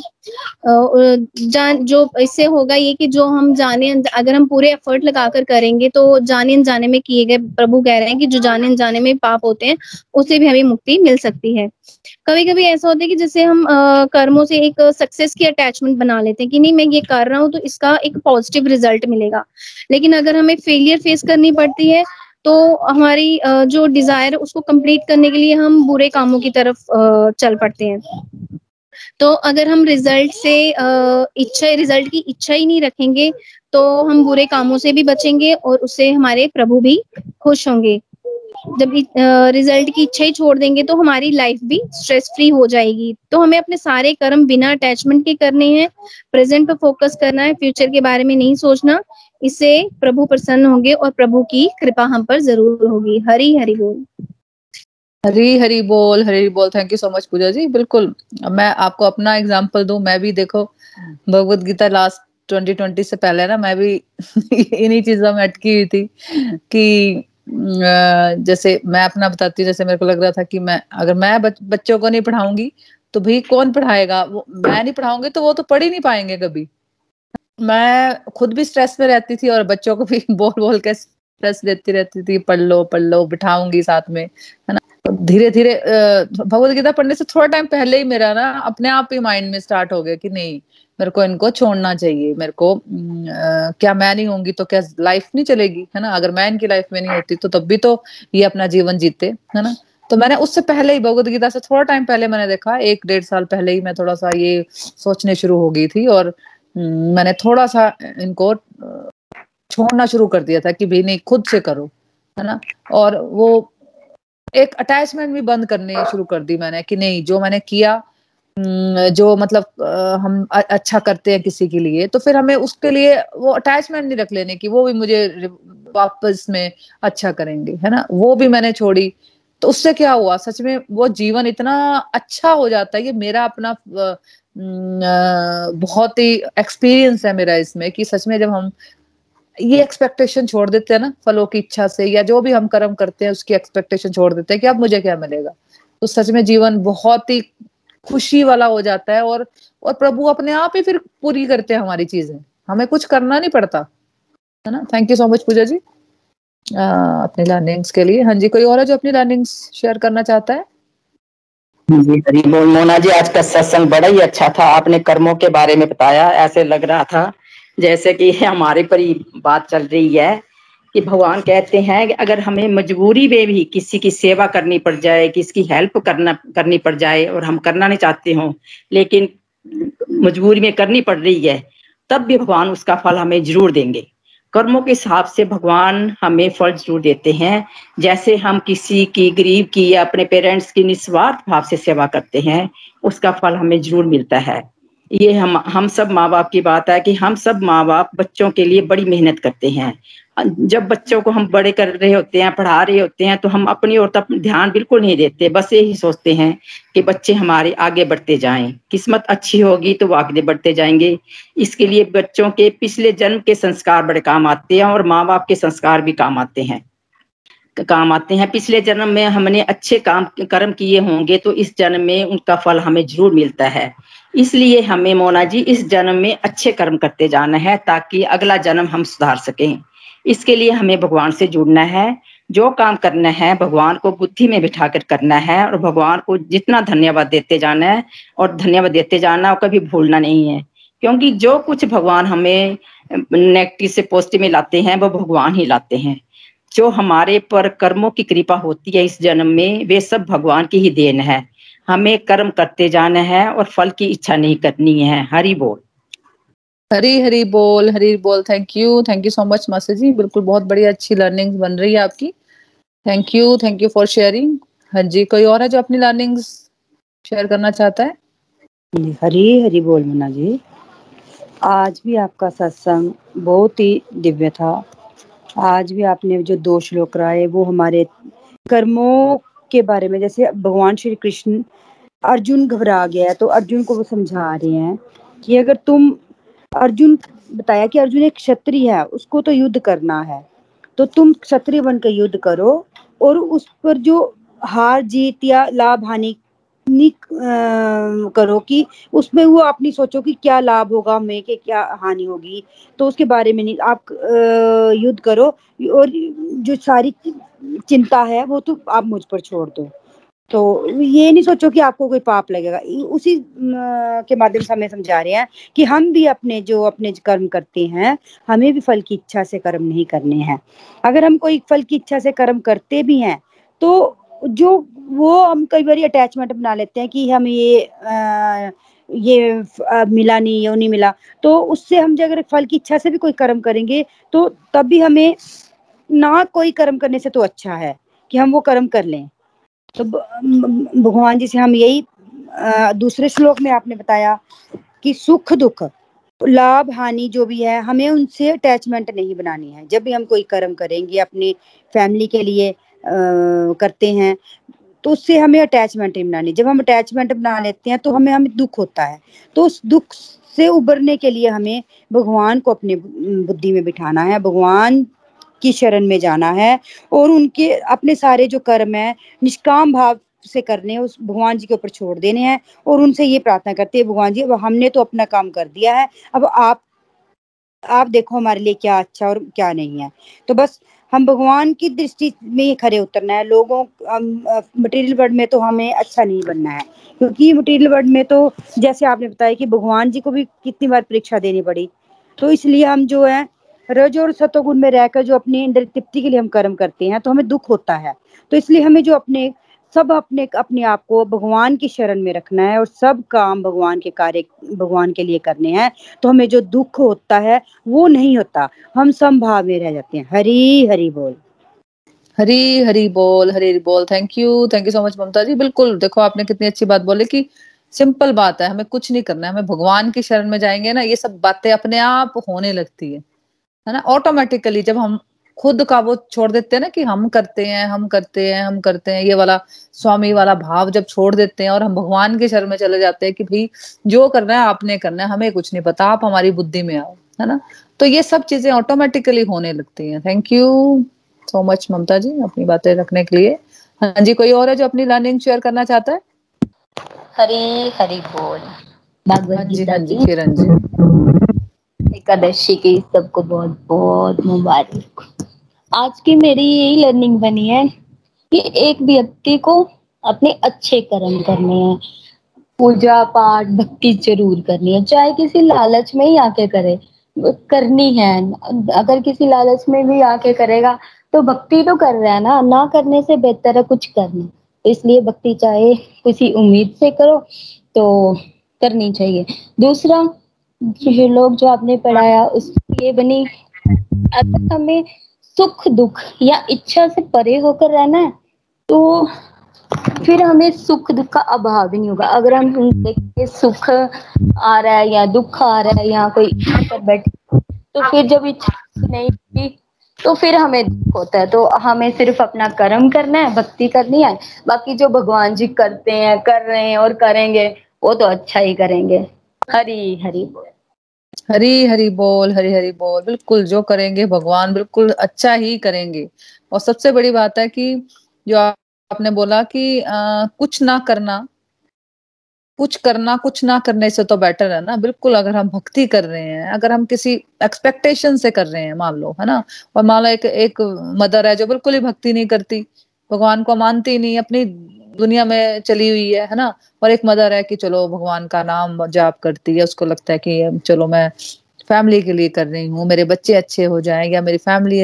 जो इससे होगा ये कि जो हम जाने अगर हम पूरे एफर्ट लगाकर करेंगे तो जाने अनजाने में किए गए, प्रभु कह रहे हैं कि जो जाने अनजाने में पाप होते हैं उससे भी हमें मुक्ति मिल सकती है। कभी कभी ऐसा होता है कि जैसे हम कर्मों से एक सक्सेस की अटैचमेंट बना लेते हैं कि नहीं मैं ये कर रहा हूँ तो इसका एक पॉजिटिव रिजल्ट मिलेगा, लेकिन अगर हमें फेलियर फेस करनी पड़ती है तो हमारी जो डिजायर उसको कंप्लीट करने के लिए हम बुरे कामों की तरफ चल पड़ते हैं। तो अगर हम रिजल्ट से रिजल्ट की इच्छा ही नहीं रखेंगे तो हम बुरे कामों से भी बचेंगे और उससे हमारे प्रभु भी खुश होंगे। जब रिजल्ट की इच्छा ही छोड़ देंगे तो हमारी लाइफ भी स्ट्रेस फ्री हो जाएगी। तो हमें अपने सारे कर्म बिना अटैचमेंट के करने हैं, प्रेजेंट पर फोकस करना है, फ्यूचर के बारे में नहीं सोचना। इससे प्रभु प्रसन्न होंगे और प्रभु की कृपा हम पर जरूर होगी। हरि हरि बोल। हरी हरी बोल, हरी बोल। Thank you so much Pooja ji. बिल्कुल, मैं आपको अपना एग्जांपल दूं, मैं भी देखो भगवत गीता लास्ट 2020 से पहले ना मैं भी इन्हीं चीजों में अटकी हुई थी कि जैसे मैं अपना बताती हूँ, जैसे मेरे को लग रहा था कि मैं अगर मैं बच्चों को नहीं पढ़ाऊंगी तो भाई कौन पढ़ाएगा, मैं नहीं पढ़ाऊंगी तो वो तो पढ़ ही नहीं पाएंगे कभी। मैं खुद भी स्ट्रेस में रहती थी और बच्चों को भी बोल बोल के स्ट्रेस देती रहती थी, पढ़ लो बिठाऊंगी साथ में, है ना। धीरे धीरे भगवदगीता पढ़ने से थोड़ा टाइम पहले ही मेरा ना अपने आप ही माइंड में स्टार्ट हो गया कि नहीं मेरे को इनको छोड़ना चाहिए, मेरे को क्या मैं नहीं होंगी तो क्या लाइफ नहीं चलेगी, है ना। अगर मैं इनकी लाइफ में नहीं होती तो तब भी तो ये अपना जीवन जीते, है ना। तो मैंने उससे पहले ही भगवदगीता से थोड़ा टाइम पहले मैंने देखा 1-1.5 साल पहले ही मैं थोड़ा सा ये सोचने शुरू हो गई थी और मैंने थोड़ा सा इनको छोड़ना शुरू कर दिया था कि भाई नहीं खुद से करो, है ना। और वो एक अटैचमेंट भी बंद करने शुरू कर दी मैंने कि नहीं जो मैंने किया, जो मतलब हम अच्छा करते हैं किसी के लिए तो फिर हमें उसके लिए वो अटैचमेंट नहीं रख लेने की वो भी मुझे वापस में अच्छा करेंगे, है ना। वो भी मैंने छोड़ी। तो उससे क्या हुआ, सच में वो जीवन इतना अच्छा हो जाता है। ये मेरा अपना बहुत ही एक्सपीरियंस है मेरा इसमें कि सच में जब हम ये एक्सपेक्टेशन छोड़ देते हैं ना फलों की इच्छा से, या जो भी हम कर्म करते हैं उसकी एक्सपेक्टेशन छोड़ देते हैं कि अब मुझे क्या मिलेगा, तो सच में जीवन बहुत ही खुशी वाला हो जाता है। और प्रभु अपने आप ही फिर पूरी करते हैं हमारी चीजें, हमें कुछ करना नहीं पड़ता, है ना। Thank you so much Pooja ji अपनी लर्निंग्स के लिए। हाँ जी, कोई और है जो अपनी लर्निंग्स शेयर करना चाहता है? हरी बोल। मोना जी, आज का सत्संग बड़ा ही अच्छा था, आपने कर्मों के बारे में बताया। ऐसे लग रहा था जैसे कि हमारे पर ही बात चल रही है कि भगवान कहते हैं कि अगर हमें मजबूरी में भी किसी की सेवा करनी पड़ जाए, किसी की हेल्प करनी पड़ जाए और हम करना नहीं चाहते हों लेकिन मजबूरी में करनी पड़ रही है, तब भी भगवान उसका फल हमें जरूर देंगे। कर्मों के हिसाब से भगवान हमें फल जरूर देते हैं। जैसे हम किसी की गरीब की या अपने पेरेंट्स की निस्वार्थ भाव से सेवा करते हैं उसका फल हमें जरूर मिलता है। ये हम सब माँ बाप की बात है कि हम सब माँ बाप बच्चों के लिए बड़ी मेहनत करते हैं। जब बच्चों को हम बड़े कर रहे होते हैं, पढ़ा रहे होते हैं, तो हम अपनी ओर तक ध्यान बिल्कुल नहीं देते, बस यही सोचते हैं कि बच्चे हमारे आगे बढ़ते जाएं, किस्मत अच्छी होगी तो वो आगे बढ़ते जाएंगे। इसके लिए बच्चों के पिछले जन्म के संस्कार बड़े काम आते हैं और माँ बाप के संस्कार भी काम आते हैं। पिछले जन्म में हमने अच्छे कर्म किए होंगे तो इस जन्म में उनका फल हमें जरूर मिलता है। इसलिए हमें मोना जी इस जन्म में अच्छे कर्म करते जाना है ताकि अगला जन्म हम सुधार सकें। इसके लिए हमें भगवान से जुड़ना है, जो काम करना है भगवान को बुद्धि में बिठाकर करना है और भगवान को जितना धन्यवाद देते जाना है और कभी भूलना नहीं है, क्योंकि जो कुछ भगवान हमें नेगेटिव से पॉजिटिव में लाते हैं वो भगवान ही लाते हैं। जो हमारे पर कर्मों की कृपा होती है इस जन्म में वे सब भगवान की ही देन है। हमें कर्म करते जाना है और फल की इच्छा नहीं करनी है। हरि बोल। हरी हरी बोल, हरी बोल। Thank you so much master ji, बिल्कुल बहुत बढ़िया अच्छी लर्निंग्स बन रही है आपकी। Thank you for sharing. हाँ जी, कोई और है जो अपनी लर्निंग्स शेयर करना चाहता है? हरी हरी बोल मुन्ना जी, आज भी आपका सत्संग बहुत ही दिव्य था। आज भी आपने जो 2 श्लोक कराए वो हमारे कर्मों के बारे में, जैसे भगवान श्री कृष्ण अर्जुन घबरा गया तो अर्जुन को वो समझा रहे हैं कि अगर तुम, अर्जुन बताया कि अर्जुन एक क्षत्रिय है, उसको तो युद्ध करना है, तो तुम क्षत्रिय बनकर युद्ध करो और उस पर जो हार जीत या लाभ हानि करो कि उसमें वो अपनी सोचो कि क्या लाभ होगा हमें कि क्या हानि होगी, तो उसके बारे में नहीं। आप युद्ध करो और जो सारी चिंता है वो तो आप मुझ पर छोड़ दो। तो ये नहीं सोचो कि आपको कोई पाप लगेगा। उसी के माध्यम से हमें समझा रहे हैं कि हम भी अपने जो अपने कर्म करते हैं, हमें भी फल की इच्छा से कर्म नहीं करने हैं। अगर हम कोई फल की इच्छा से कर्म करते भी हैं तो जो वो हम कई बार अटैचमेंट बना लेते हैं कि हम ये मिला नहीं, यो नहीं मिला, तो उससे हम जब अगर फल की इच्छा से भी कोई कर्म करेंगे तो तब भी हमें ना कोई कर्म करने से तो अच्छा है कि हम वो कर्म कर लें। तो भगवान जी से हम यही दूसरे श्लोक में आपने बताया कि सुख दुख लाभ हानि जो भी है हमें उनसे अटैचमेंट नहीं बनानी है। जब भी हम कोई कर्म करेंगे अपनी फैमिली के लिए करते हैं तो उससे हमें अटैचमेंट नहीं बनानी। जब हम अटैचमेंट बना लेते हैं तो हमें दुख होता है। तो उस दुख से उबरने के लिए हमें भगवान को अपने बुद्धि में बिठाना है, भगवान की शरण में जाना है और उनके अपने सारे जो कर्म है निष्काम भाव से करने, उस भगवान जी के ऊपर छोड़ देने हैं और उनसे ये प्रार्थना करते हैं, भगवान जी अब हमने तो अपना काम कर दिया है, अब आप देखो हमारे लिए क्या अच्छा और क्या नहीं है। तो बस हम भगवान की दृष्टि में खरे उतरना है। लोगों मटेरियल वर्ल्ड में तो हमें अच्छा नहीं बनना है, क्योंकि मटेरियल वर्ल्ड में तो जैसे आपने बताया कि भगवान जी को भी कितनी बार परीक्षा देनी पड़ी। तो इसलिए हम जो है रज और सतोगुण में रहकर जो अपनी इंद्र तृप्ति के लिए हम कर्म करते हैं तो हमें दुख होता है। तो इसलिए हमें जो अपने आप को भगवान की शरण में रखना है और सब काम भगवान के कार्य भगवान के लिए करने हैं। तो हमें जो दुख होता है वो नहीं होता, हम संभाव में रह जाते हैं। हरी हरी बोल, हरी हरी बोल, हरी हरी बोल। Thank you so much Mamta ji. बिल्कुल, देखो आपने कितनी अच्छी बात बोली कि सिंपल बात है, हमें कुछ नहीं करना है, हमें भगवान की शरण में जाएंगे ना, ये सब बातें अपने आप होने लगती है ना, ऑटोमेटिकली। जब हम खुद का वो छोड़ देते हैं ना कि हम करते हैं, हम करते हैं, हम करते हैं, ये वाला स्वामी वाला भाव जब छोड़ देते हैं और हम भगवान के शरण में चले जाते हैं कि भाई जो करना है आपने करना है, हमें कुछ नहीं पता, आप हमारी बुद्धि में आओ, है ना, तो ये सब चीजें ऑटोमेटिकली होने लगती हैं। Thank you so much Mamta ji अपनी बातें रखने के लिए। हाँ जी, कोई और है जो अपनी लर्निंग शेयर करना चाहता है? हरी हरी बोल। भगवत गीता जी, किरण जी, एकादशी की सबको बहुत बहुत मुबारक। आज की मेरी यही लर्निंग बनी है कि एक व्यक्ति को अपने अच्छे कर्म करने हैं, पूजा पाठ भक्ति जरूर करनी है, चाहे किसी लालच में ही आके करे, करनी है। अगर किसी लालच में भी आके करेगा तो भक्ति तो कर रहा है ना, ना करने से बेहतर है कुछ करना। इसलिए भक्ति चाहे किसी उम्मीद से करो तो करनी चाहिए। दूसरा ये लोग जो आपने पढ़ाया उसकी ये बनी, अगर हमें सुख दुख या इच्छा से परे होकर रहना है तो फिर हमें सुख दुख का अभाव भी नहीं होगा। अगर हम देखें सुख आ रहा है या दुख आ रहा है या कोई इच्छा पर बैठे, तो फिर जब इच्छा नहीं होगी तो फिर हमें दुख होता है। तो हमें सिर्फ अपना कर्म करना है, भक्ति करनी है, बाकी जो भगवान जी करते हैं, कर रहे हैं और करेंगे वो तो अच्छा ही करेंगे। हरी हरी बोल, हरी हरी बोल, हरी हरी बोल। बिल्कुल, जो करेंगे भगवान बिल्कुल अच्छा ही करेंगे। और सबसे बड़ी बात है कि जो आपने बोला कि कुछ ना करना, कुछ करना, कुछ ना करने से तो बेटर है ना। बिल्कुल, अगर हम भक्ति कर रहे हैं, अगर हम किसी एक्सपेक्टेशन से कर रहे हैं, मान लो, है ना, और मान लो एक मदर है जो बिल्कुल ही भक्ति नहीं करती, भगवान को मानती नहीं, अपनी दुनिया में चली हुई है ना, और एक मदर है कि चलो भगवान का नाम जाप करती है, उसको लगता है कि चलो मैं फैमिली के लिए कर रही हूँ, मेरे बच्चे अच्छे हो जाएं या मेरी फैमिली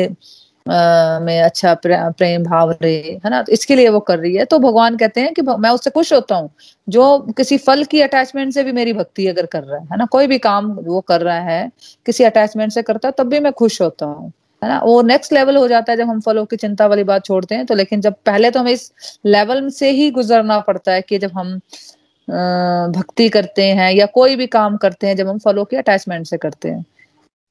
में अच्छा प्रेम भाव रहे, है ना, तो इसके लिए वो कर रही है। तो भगवान कहते हैं कि मैं उससे खुश होता हूँ जो किसी फल की अटैचमेंट से भी मेरी भक्ति अगर कर रहा है ना, कोई भी काम वो कर रहा है किसी अटैचमेंट से करता है तब भी मैं खुश होता हूँ, है ना। वो नेक्स्ट लेवल हो जाता है जब हम फलों की चिंता वाली बात छोड़ते हैं। तो लेकिन जब पहले तो हमें इस लेवल से ही गुजरना पड़ता है कि जब हम भक्ति करते हैं या कोई भी काम करते हैं, जब हम फलों की अटैचमेंट से करते हैं,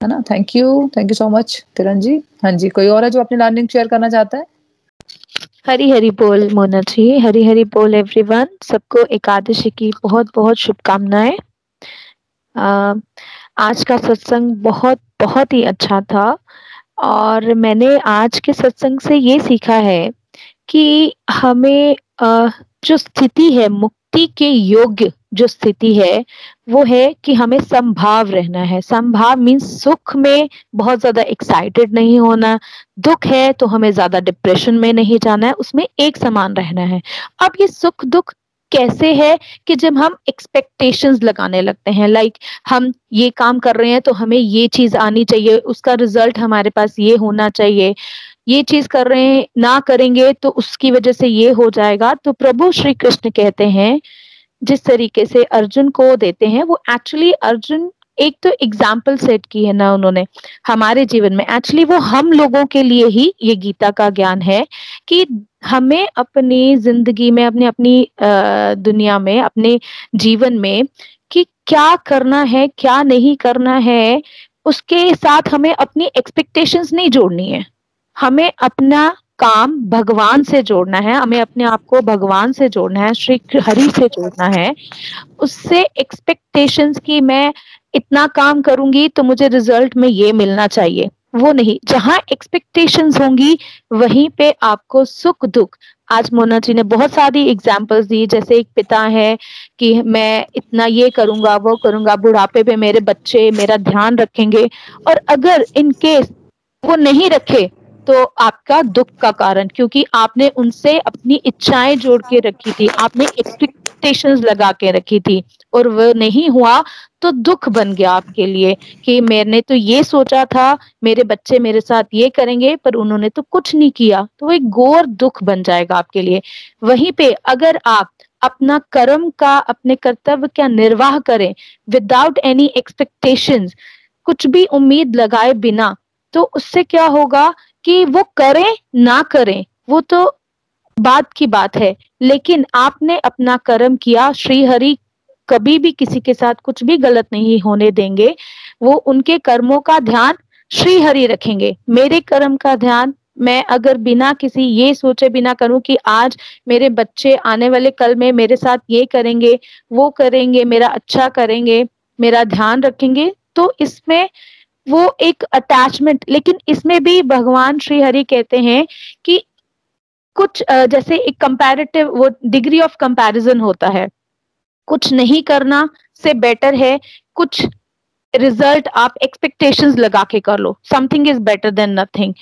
है ना। Thank you so much Kiran ji. हाँ जी, कोई और है जो अपनी लर्निंग शेयर करना चाहता है? हरी हरी बोल मोना जी, हरी हरी बोल एवरीवन। सबको एकादशी की बहुत बहुत शुभकामनाएं। आज का सत्संग बहुत बहुत ही अच्छा था और मैंने आज के सत्संग से ये सीखा है कि हमें जो स्थिति है, मुक्ति के योग्य जो स्थिति है वो है कि हमें समभाव रहना है। समभाव मीन्स सुख में बहुत ज्यादा एक्साइटेड नहीं होना, दुख है तो हमें ज्यादा डिप्रेशन में नहीं जाना है, उसमें एक समान रहना है। अब ये सुख दुख कैसे है कि जब हम एक्सपेक्टेशंस लगाने लगते हैं, हम ये काम कर रहे हैं तो हमें ये चीज आनी चाहिए, उसका रिजल्ट हमारे पास ये होना चाहिए, ये चीज कर रहे हैं ना करेंगे तो उसकी वजह से ये हो जाएगा। तो प्रभु श्री कृष्ण कहते हैं जिस तरीके से अर्जुन को देते हैं वो एक्चुअली अर्जुन एक तो एग्जाम्पल सेट की है ना उन्होंने हमारे जीवन में, एक्चुअली वो हम लोगों के लिए ही ये गीता का ज्ञान है कि हमें अपनी जिंदगी में, अपनी दुनिया में, अपने जीवन में कि क्या करना है क्या नहीं करना है, उसके साथ हमें अपनी एक्सपेक्टेशंस नहीं जोड़नी है। हमें अपना काम भगवान से जोड़ना है, हमें अपने आप को भगवान से जोड़ना है, श्री हरि से जोड़ना है। उससे एक्सपेक्टेशंस की मैं इतना काम करूंगी तो मुझे रिजल्ट में ये मिलना चाहिए, वो नहीं। जहां एक्सपेक्टेशंस होंगी वहीं पे आपको सुख दुख। आज मोना जी ने बहुत सारी एग्जाम्पल्स दी, जैसे एक पिता है कि मैं इतना ये करूंगा वो करूंगा, बुढ़ापे पे मेरे बच्चे मेरा ध्यान रखेंगे, और अगर इन केस वो नहीं रखे तो आपका दुख का कारण, क्योंकि आपने उनसे अपनी इच्छाएं जोड़ के रखी थी, आपने एक्सपेक्टेशंस लगा के रखी थी और वो नहीं हुआ तो दुख बन गया आपके लिए कि मैंने तो ये सोचा था मेरे बच्चे मेरे साथ ये करेंगे पर उन्होंने तो कुछ नहीं किया, तो एक घोर दुख बन जाएगा आपके लिए। वहीं पे अगर आप अपना कर्म का, अपने कर्तव्य का निर्वाह करें विदाउट एनी एक्सपेक्टेशंस, कुछ भी उम्मीद लगाए बिना, तो उससे क्या होगा कि वो करें ना करें वो तो बात की बात है, लेकिन आपने अपना कर्म किया। श्री हरि कभी भी किसी के साथ कुछ भी गलत नहीं होने देंगे, वो उनके कर्मों का ध्यान श्री हरि रखेंगे। मेरे कर्म का ध्यान मैं अगर बिना किसी ये सोचे बिना करूं कि आज मेरे बच्चे आने वाले कल में मेरे साथ ये करेंगे वो करेंगे, मेरा अच्छा करेंगे, मेरा ध्यान रखेंगे, तो इसमें वो एक अटैचमेंट। लेकिन इसमें भी भगवान श्री हरि कहते हैं कि कुछ जैसे एक कंपैरेटिव, वो डिग्री ऑफ कंपैरिजन होता है, कुछ नहीं करना से बेटर है कुछ रिजल्ट आप एक्सपेक्टेशंस लगा के कर लो, something is better than nothing,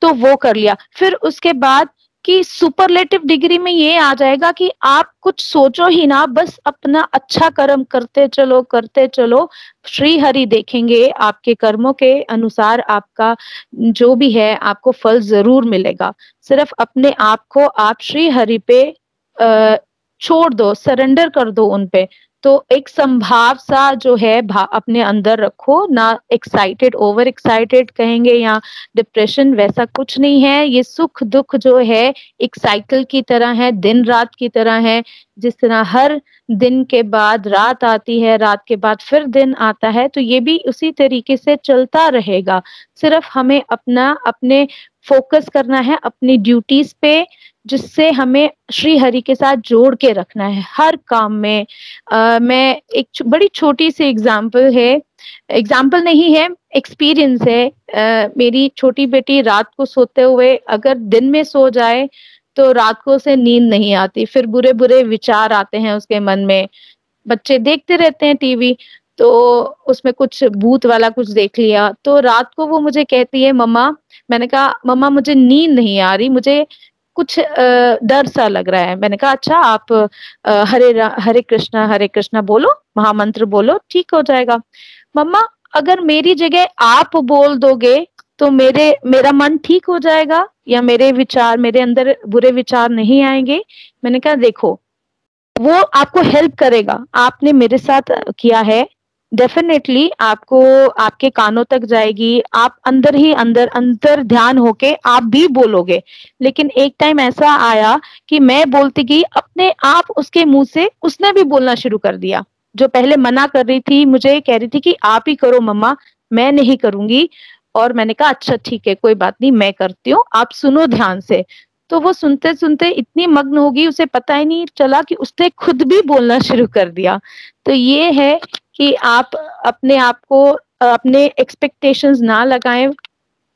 तो वो कर लिया। फिर उसके बाद कि सुपरलेटिव डिग्री में ये आ जाएगा कि आप कुछ सोचो ही ना, बस अपना अच्छा कर्म करते चलो करते चलो, श्री हरि देखेंगे आपके कर्मों के अनुसार आपका जो भी है आपको फल जरूर मिलेगा। सिर्फ अपने आप को आप श्री हरि पे छोड़ दो, सरेंडर कर दो उन पे, तो एक संभाव सा जो है अपने अंदर रखो, ना एक्साइटेड ओवर एक्साइटेड कहेंगे या डिप्रेशन, वैसा कुछ नहीं है। ये सुख दुख जो है एक साइकिल की तरह है, दिन रात की तरह है, जिस तरह हर दिन के बाद रात आती है, रात के बाद फिर दिन आता है, तो ये भी उसी तरीके से चलता रहेगा। सिर्फ हमें अपने फोकस करना है अपनी ड्यूटीज पे, जिससे हमें श्री हरि के साथ जोड़ के रखना है हर काम में। मैं एक बड़ी छोटी सी एग्जाम्पल नहीं है, एक्सपीरियंस है। मेरी छोटी बेटी रात को सोते हुए अगर दिन में सो जाए तो रात को उसे नींद नहीं आती, फिर बुरे बुरे विचार आते हैं उसके मन में। बच्चे देखते रहते हैं टीवी, तो उसमें कुछ भूत वाला कुछ देख लिया, तो रात को वो मुझे कहती है मम्मा, मैंने कहा मम्मा मुझे नींद नहीं आ रही, मुझे कुछ डर सा लग रहा है। मैंने कहा अच्छा आप हरे कृष्णा बोलो, महामंत्र बोलो, ठीक हो जाएगा। मम्मा अगर मेरी जगह आप बोल दोगे तो मेरा मन ठीक हो जाएगा या मेरे अंदर बुरे विचार नहीं आएंगे। मैंने कहा देखो वो आपको हेल्प करेगा, आपने मेरे साथ किया है, डेफिनेटली आपको आपके कानों तक जाएगी, आप अंदर ही अंदर ध्यान होके आप भी बोलोगे। लेकिन एक टाइम ऐसा आया कि मैं बोलती गई, अपने आप उसके मुंह से उसने भी बोलना शुरू कर दिया। जो पहले मना कर रही थी, मुझे कह रही थी कि आप ही करो मम्मा, मैं नहीं करूंगी, और मैंने कहा अच्छा ठीक है कोई बात नहीं, मैं करती हूँ, आप सुनो ध्यान से। तो वो सुनते सुनते इतनी मग्न होगी, उसे पता ही नहीं चला कि उसने खुद भी बोलना शुरू कर दिया। तो ये है कि आप अपने आप को अपने एक्सपेक्टेशंस ना लगाएं,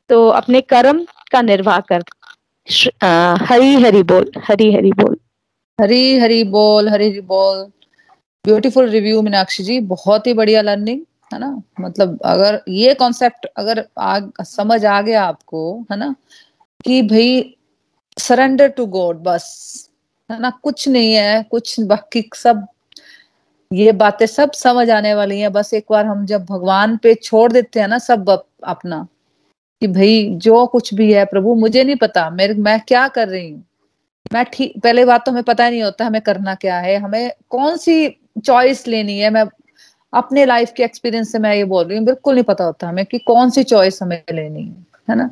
तो अपने कर्म का निर्वाह कर हरी हरी बोल, हरी हरी बोल, हरी हरी बोल, हरी हरी बोल। ब्यूटीफुल रिव्यू मीनाक्षी जी, बहुत ही बढ़िया लर्निंग है ना। मतलब अगर ये कॉन्सेप्ट अगर समझ आ गया आपको, है ना, कि भाई सरेंडर टू गॉड, बस, है ना, कुछ नहीं है, कुछ बाकी सब ये बातें सब समझ आने वाली हैं। बस एक बार हम जब भगवान पे छोड़ देते हैं ना सब अपना, कि भाई जो कुछ भी है प्रभु मुझे नहीं पता, मैं क्या कर रही हूँ, मैं ठीक, पहले बात तो हमें पता ही नहीं होता हमें करना क्या है, हमें कौन सी चॉइस लेनी है। मैं अपने लाइफ के एक्सपीरियंस से मैं ये बोल रही हूँ, बिल्कुल नहीं पता होता हमें कि कौन सी चॉइस हमें लेनी है ना।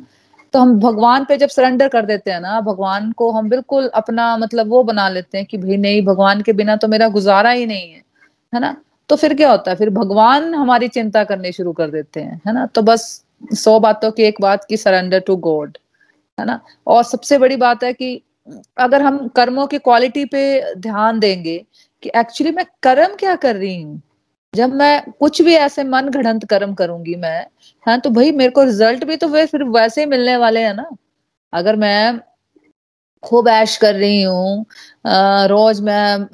तो हम भगवान पे जब सरेंडर कर देते हैं ना, भगवान को हम बिल्कुल अपना मतलब वो बना लेते हैं कि भाई नहीं, भगवान के बिना तो मेरा गुजारा ही नहीं है, है ना। तो फिर क्या होता है, फिर भगवान हमारी चिंता करने शुरू कर देते हैं, है ना। तो बस 100 बातों की एक बात की सरेंडर टू गॉड, है ना। और सबसे बड़ी बात है कि अगर हम कर्मों की क्वालिटी पे ध्यान देंगे कि एक्चुअली मैं कर्म क्या कर रही हूँ, जब मैं कुछ भी ऐसे मन घड़ंत कर्म करूंगी मैं, हाँ, तो भाई मेरे को रिजल्ट भी तो वे फिर वैसे ही मिलने वाले हैं ना। अगर मैं खूब ऐश कर रही हूँ, रोज मैं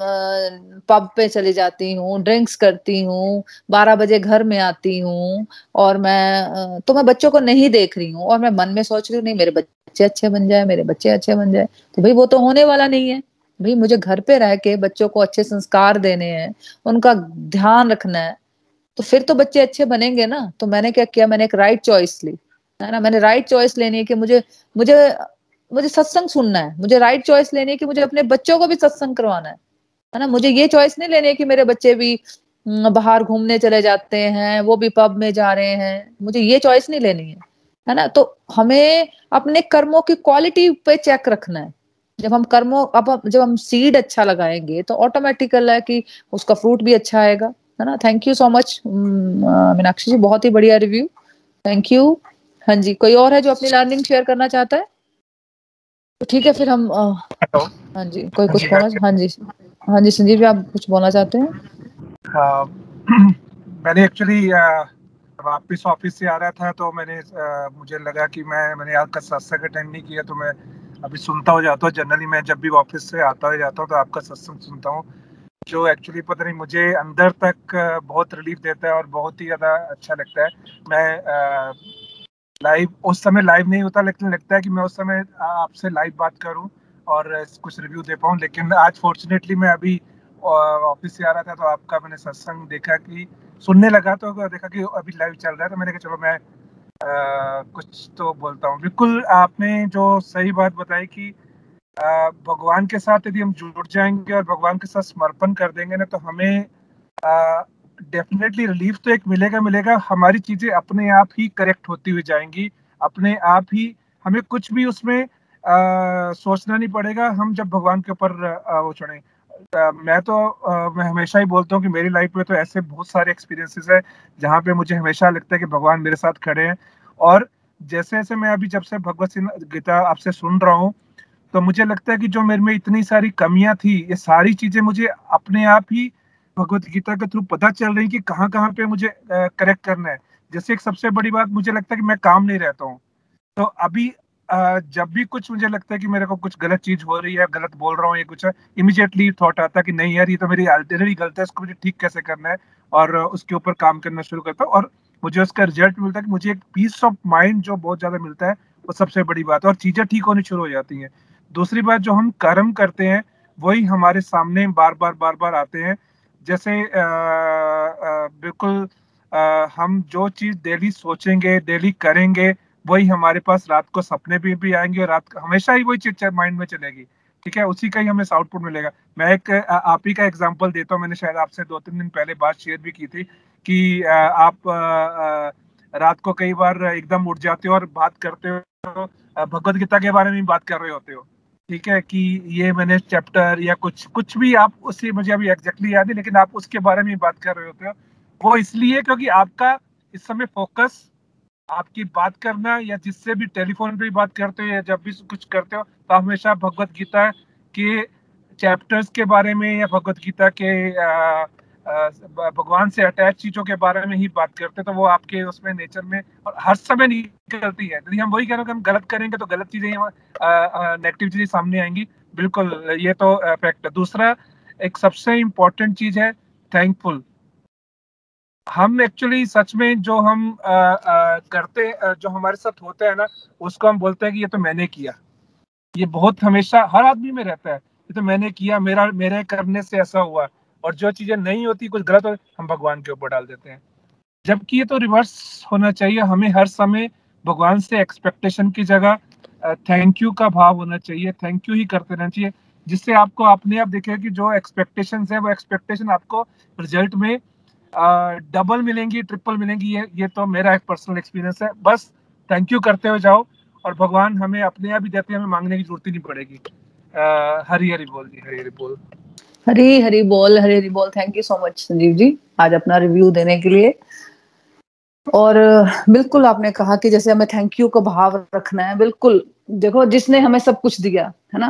पब पे चली जाती हूँ, ड्रिंक्स करती हूँ, 12 बजे घर में आती हूँ, और मैं बच्चों को नहीं देख रही हूँ, और मैं मन में सोच रही हूँ नहीं मेरे बच्चे अच्छे बन जाए, मेरे बच्चे अच्छे बन जाए, तो भाई वो तो होने वाला नहीं है। भाई मुझे घर पे रह के बच्चों को अच्छे संस्कार देने हैं, उनका ध्यान रखना है, तो फिर तो बच्चे अच्छे बनेंगे ना। तो मैंने क्या किया, मैंने एक राइट चॉइस ली, है ना। मैंने राइट चॉइस लेनी है कि मुझे मुझे मुझे सत्संग सुनना है, मुझे राइट चॉइस लेनी है कि मुझे अपने बच्चों को भी सत्संग करवाना है ना। मुझे ये चॉइस नहीं लेनी है कि मेरे बच्चे भी बाहर घूमने चले जाते हैं, वो भी पब में जा रहे हैं, मुझे ये चॉइस नहीं लेनी है ना। तो हमें अपने कर्मों की क्वालिटी पे चेक रखना है। जब हम जब हम सीड अच्छा लगाएंगे तो ऑटोमेटिकल है कि उसका फ्रूट भी अच्छा आएगा, है ना। Thank you so much Meenakshi ji, बहुत ही बढ़िया रिव्यू, थैंक यू। हाँ जी, कोई और है जो अपनी लर्निंग शेयर करना चाहता है? तो ठीक है, फिर हम हाँ जी, कोई कुछ बोलना। हाँ जी संजीव जी, आप कुछ बोलना चाहते हैं? मैंने एक्चुअली वापस ऑफिस से आ रहा था, तो मुझे लगा कि मैंने आपका सत्संग अटेंड नहीं किया, तो मैं अभी सुनता हो जाता हूँ। जनरली मैं जब भी ऑफिस से आता हो जाता हूँ तो आपका सत्संग सुनता हूँ, जो एक्चुअली पता नहीं मुझे अंदर तक बहुत रिलीफ देता है और बहुत ही ज़्यादा अच्छा लगता है। मैं लाइव उस समय लाइव नहीं होता, लेकिन लगता है कि मैं उस समय आपसे लाइव बात करूँ और कुछ रिव्यू दे पाऊँ। लेकिन आज फॉर्चुनेटली मैं अभी ऑफिस से आ रहा था, तो आपका मैंने सत्संग देखा, कि सुनने लगा तो देखा कि अभी लाइव चल रहा है, तो मैंने कहा चलो मैं कुछ तो बोलता हूँ। बिल्कुल आपने जो सही बात बताई कि भगवान के साथ यदि हम जुड़ जाएंगे और भगवान के साथ समर्पण कर देंगे ना, तो हमें डेफिनेटली रिलीफ तो एक मिलेगा। हमारी चीज़ें अपने आप ही करेक्ट होती हुई जाएंगी, अपने आप ही हमें कुछ भी उसमें सोचना नहीं पड़ेगा। हम जब भगवान के ऊपर वो छोड़ें, मैं हमेशा ही बोलता हूँ कि मेरी लाइफ में तो ऐसे बहुत सारे एक्सपीरियंसेस है जहाँ पे मुझे हमेशा लगता है कि भगवान मेरे साथ खड़े हैं। और जैसे जैसे मैं अभी जब से भगवत गीता आपसे सुन रहा हूँ, तो मुझे लगता है कि जो मेरे में इतनी सारी कमियाँ थी, ये सारी चीज़ें मुझे अपने आप ही भगवत गीता के थ्रू पता चल रही कि कहाँ कहाँ पे मुझे करेक्ट करना है। जैसे एक सबसे बड़ी बात मुझे लगता है कि मैं काम नहीं रहता हूँ, तो अभी जब भी कुछ मुझे लगता है कि मेरे को कुछ गलत चीज हो रही है, गलत बोल रहा हूँ, ये कुछ है, इमीडिएटली थॉट आता है कि नहीं यार, ये तो मेरी ऑलरेडी गलती है, इसको मुझे ठीक कैसे करना है, और उसके ऊपर काम करना शुरू करता हूँ। और मुझे उसका रिजल्ट मिलता है कि मुझे एक पीस ऑफ माइंड जो बहुत ज्यादा मिलता है, वो सबसे बड़ी बात है, और चीजें ठीक होनी शुरू हो जाती हैं। दूसरी बात, जो हम कर्म करते हैं वही हमारे सामने बार बार आते हैं। जैसे बिल्कुल हम जो चीज डेली सोचेंगे, डेली करेंगे, वही हमारे पास रात को सपने भी आएंगे, और रात हमेशा ही वही चीज माइंड में चलेगी, ठीक है, उसी का ही हमें आउटपुट मिलेगा। मैं एक आप ही का एग्जांपल देता हूँ। मैंने शायद आपसे 2-3 दिन पहले बात शेयर भी की थी कि आप रात को कई बार एकदम उठ जाते हो और बात करते हो, भगवत गीता के बारे में बात कर रहे होते हो, ठीक है, कि ये मैंने चैप्टर या कुछ भी आप उससे, मुझे अभी एग्जैक्टली याद है, लेकिन आप उसके बारे में बात कर रहे होते हो। वो इसलिए क्योंकि आपका इस समय फोकस आपकी बात करना, या जिससे भी टेलीफोन पे बात करते हो या जब भी कुछ करते हो, तो हमेशा भगवत गीता के चैप्टर्स के बारे में या भगवत गीता के भगवान से अटैच चीजों के बारे में ही बात करते तो वो आपके उसमें नेचर में और हर समय निकलती है। यदि हम वही कह रहे हैं कि हम गलत करेंगे तो गलत चीजें, नेगेटिव चीजें सामने आएंगी। बिल्कुल, ये तो फैक्ट है। दूसरा एक सबसे इम्पोर्टेंट चीज है थैंकफुल। हम एक्चुअली सच में जो हम करते, जो हमारे साथ होता है ना, उसको हम बोलते हैं कि ये तो मैंने किया। ये बहुत हमेशा हर आदमी में रहता है, ये तो मैंने किया, मेरे करने से ऐसा हुआ। और जो चीजें नहीं होती, कुछ गलत हो, हम भगवान के ऊपर डाल देते हैं। जबकि ये तो रिवर्स होना चाहिए। हमें हर समय भगवान से एक्सपेक्टेशन की जगह थैंक यू का भाव होना चाहिए, थैंक यू ही करते रहना चाहिए, जिससे आपको अपने आप देखेगा कि जो एक्सपेक्टेशन है वो एक्सपेक्टेशन आपको रिजल्ट में डबल मिलेंगी, ट्रिपल मिलेंगी। ये तो मेरा एक पर्सनल एक्सपीरियंस है। बस थैंक यू करते हुए जाओ और भगवान हमें अपने आप ही देते हैं, हमें मांगने की जरूरत ही नहीं पड़ेगी। हरी हरी बोल जी, हरी हरी बोल, हरी हरी बोल, हरी हरी बोल। Thank you so much Sanjeev ji आज अपना रिव्यू देने के लिए। और बिल्कुल आपने कहा कि जैसे हमें थैंक यू का भाव रखना है। बिल्कुल, देखो जिसने हमें सब कुछ दिया है ना,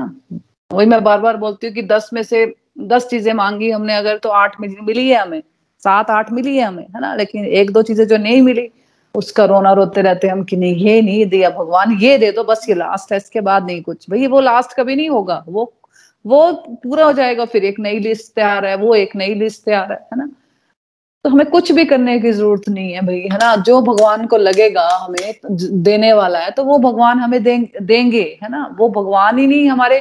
वही मैं बार बार बोलती हूँ कि 10 में से 10 चीजें मांगी हमने अगर, तो 8 मिली है हमें, 7-8 मिली है हमें, है ना। लेकिन 1-2 चीजें जो नहीं मिली, उसका रोना रोते रहते हम कि नहीं, ये नहीं दिया भगवान, ये दे दो बस, ये लास्ट है, इसके बाद नहीं कुछ। भाई वो लास्ट कभी नहीं होगा, वो पूरा हो जाएगा, फिर एक नई लिस्ट तैयार है, वो एक नई लिस्ट तैयार है ना। तो हमें कुछ भी करने की जरूरत नहीं है भाई, है ना। जो भगवान को लगेगा हमें देने वाला है तो वो भगवान हमें देंगे, है ना। वो भगवान ही नहीं, हमारे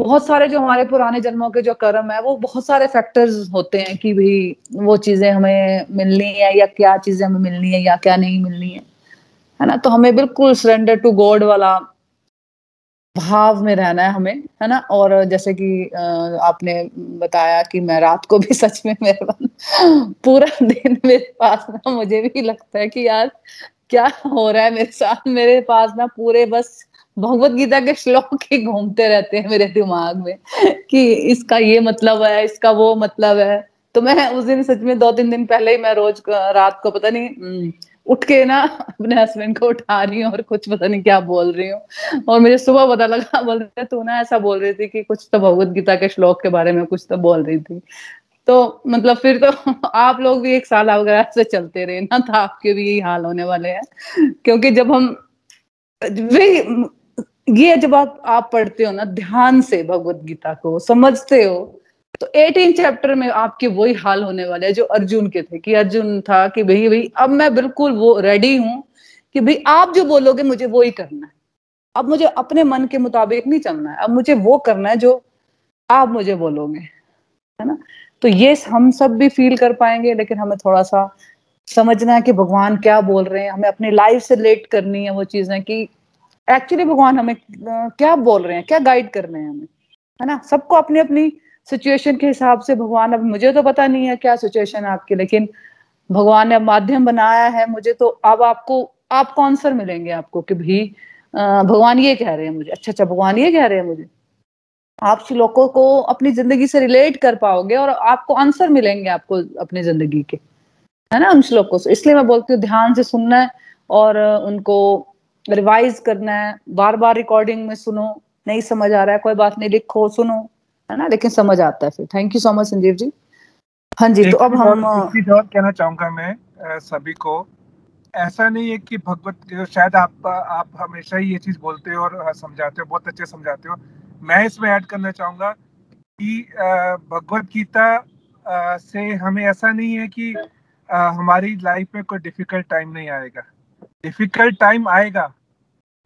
बहुत सारे जो हमारे पुराने जन्मों के जो कर्म है, वो बहुत सारे फैक्टर्स होते हैं कि भाई वो चीजें हमें मिलनी है या क्या चीजें हमें मिलनी है या क्या नहीं मिलनी है ना। तो हमें बिल्कुल सरेंडर टू गॉड वाला भाव में रहना है हमें, है ना। और जैसे कि आपने बताया कि मैं रात को भी, सच में मेरे पास पूरा दिन मेरे पास ना, मुझे भी लगता है कि यार क्या हो रहा है मेरे साथ। मेरे पास ना पूरे बस भगवत गीता के श्लोक ही घूमते रहते हैं मेरे दिमाग में कि इसका ये मतलब है, इसका वो मतलब है। तो मैं उस दिन सच में 2-3 दिन पहले ही मैं रोज रात को पता नहीं उठ के ना अपने हस्बैंड को उठा रही हूँ और कुछ पता नहीं क्या बोल रही हूँ। और मुझे सुबह पता लगा, बोल रहे तू ना ऐसा बोल रही थी कि कुछ तो भगवत गीता के श्लोक के बारे में कुछ तो बोल रही थी। तो मतलब फिर तो आप लोग भी एक साल वगैरह से चलते रहे ना, तो आपके भी यही हाल होने वाले हैं। क्योंकि जब हम ये जब आप पढ़ते हो ना ध्यान से भगवत गीता को समझते हो, तो 18 चैप्टर में आपके वही हाल होने वाले है जो अर्जुन के थे। कि अर्जुन था कि भाई अब मैं बिल्कुल वो रेडी हूं कि भाई आप जो बोलोगे मुझे वो ही करना है। अब मुझे अपने मन के मुताबिक नहीं चलना है, अब मुझे वो करना है जो आप मुझे बोलोगे, है ना। तो ये हम सब भी फील कर पाएंगे, लेकिन हमें थोड़ा सा समझना है कि भगवान क्या बोल रहे हैं। हमें अपनी लाइफ से रिलेट करनी है वो चीजें कि एक्चुअली भगवान हमें क्या बोल रहे हैं, क्या गाइड कर रहे हैं हमें, है ना। सबको अपनी अपनी सिचुएशन के हिसाब से भगवान, अब मुझे तो पता नहीं है क्या सिचुएशन है आपकी, लेकिन भगवान ने माध्यम बनाया है मुझे, तो अब आपको आंसर मिलेंगे आपको कि भी भगवान ये कह रहे हैं मुझे, अच्छा भगवान ये कह रहे हैं मुझे। आप श्लोकों को अपनी जिंदगी से रिलेट कर पाओगे और आपको आंसर मिलेंगे आपको अपनी जिंदगी के, है ना, उन श्लोकों से। इसलिए मैं बोलती हूँ ध्यान से सुनना है और उनको रिवाइज करना है, बार बार रिकॉर्डिंग में सुनो। नहीं समझ आ रहा है कोई बात नहीं, लिखो, सुनो, है ना, लेकिन समझ आता है फिर। Thank you so much Sanjeev ji. हाँ जी, तो अब हम और कहना चाहूंगा मैं सभी को, ऐसा नहीं है कि भगवत, शायद आप हमेशा ही ये चीज बोलते हो और समझाते हो, बहुत अच्छे समझाते हो। मैं इसमें ऐड करना चाहूंगा कि भगवत गीता से हमें ऐसा नहीं है कि हमारी लाइफ में कोई डिफिकल्ट टाइम नहीं आएगा। डिफिकल्ट टाइम आएगा,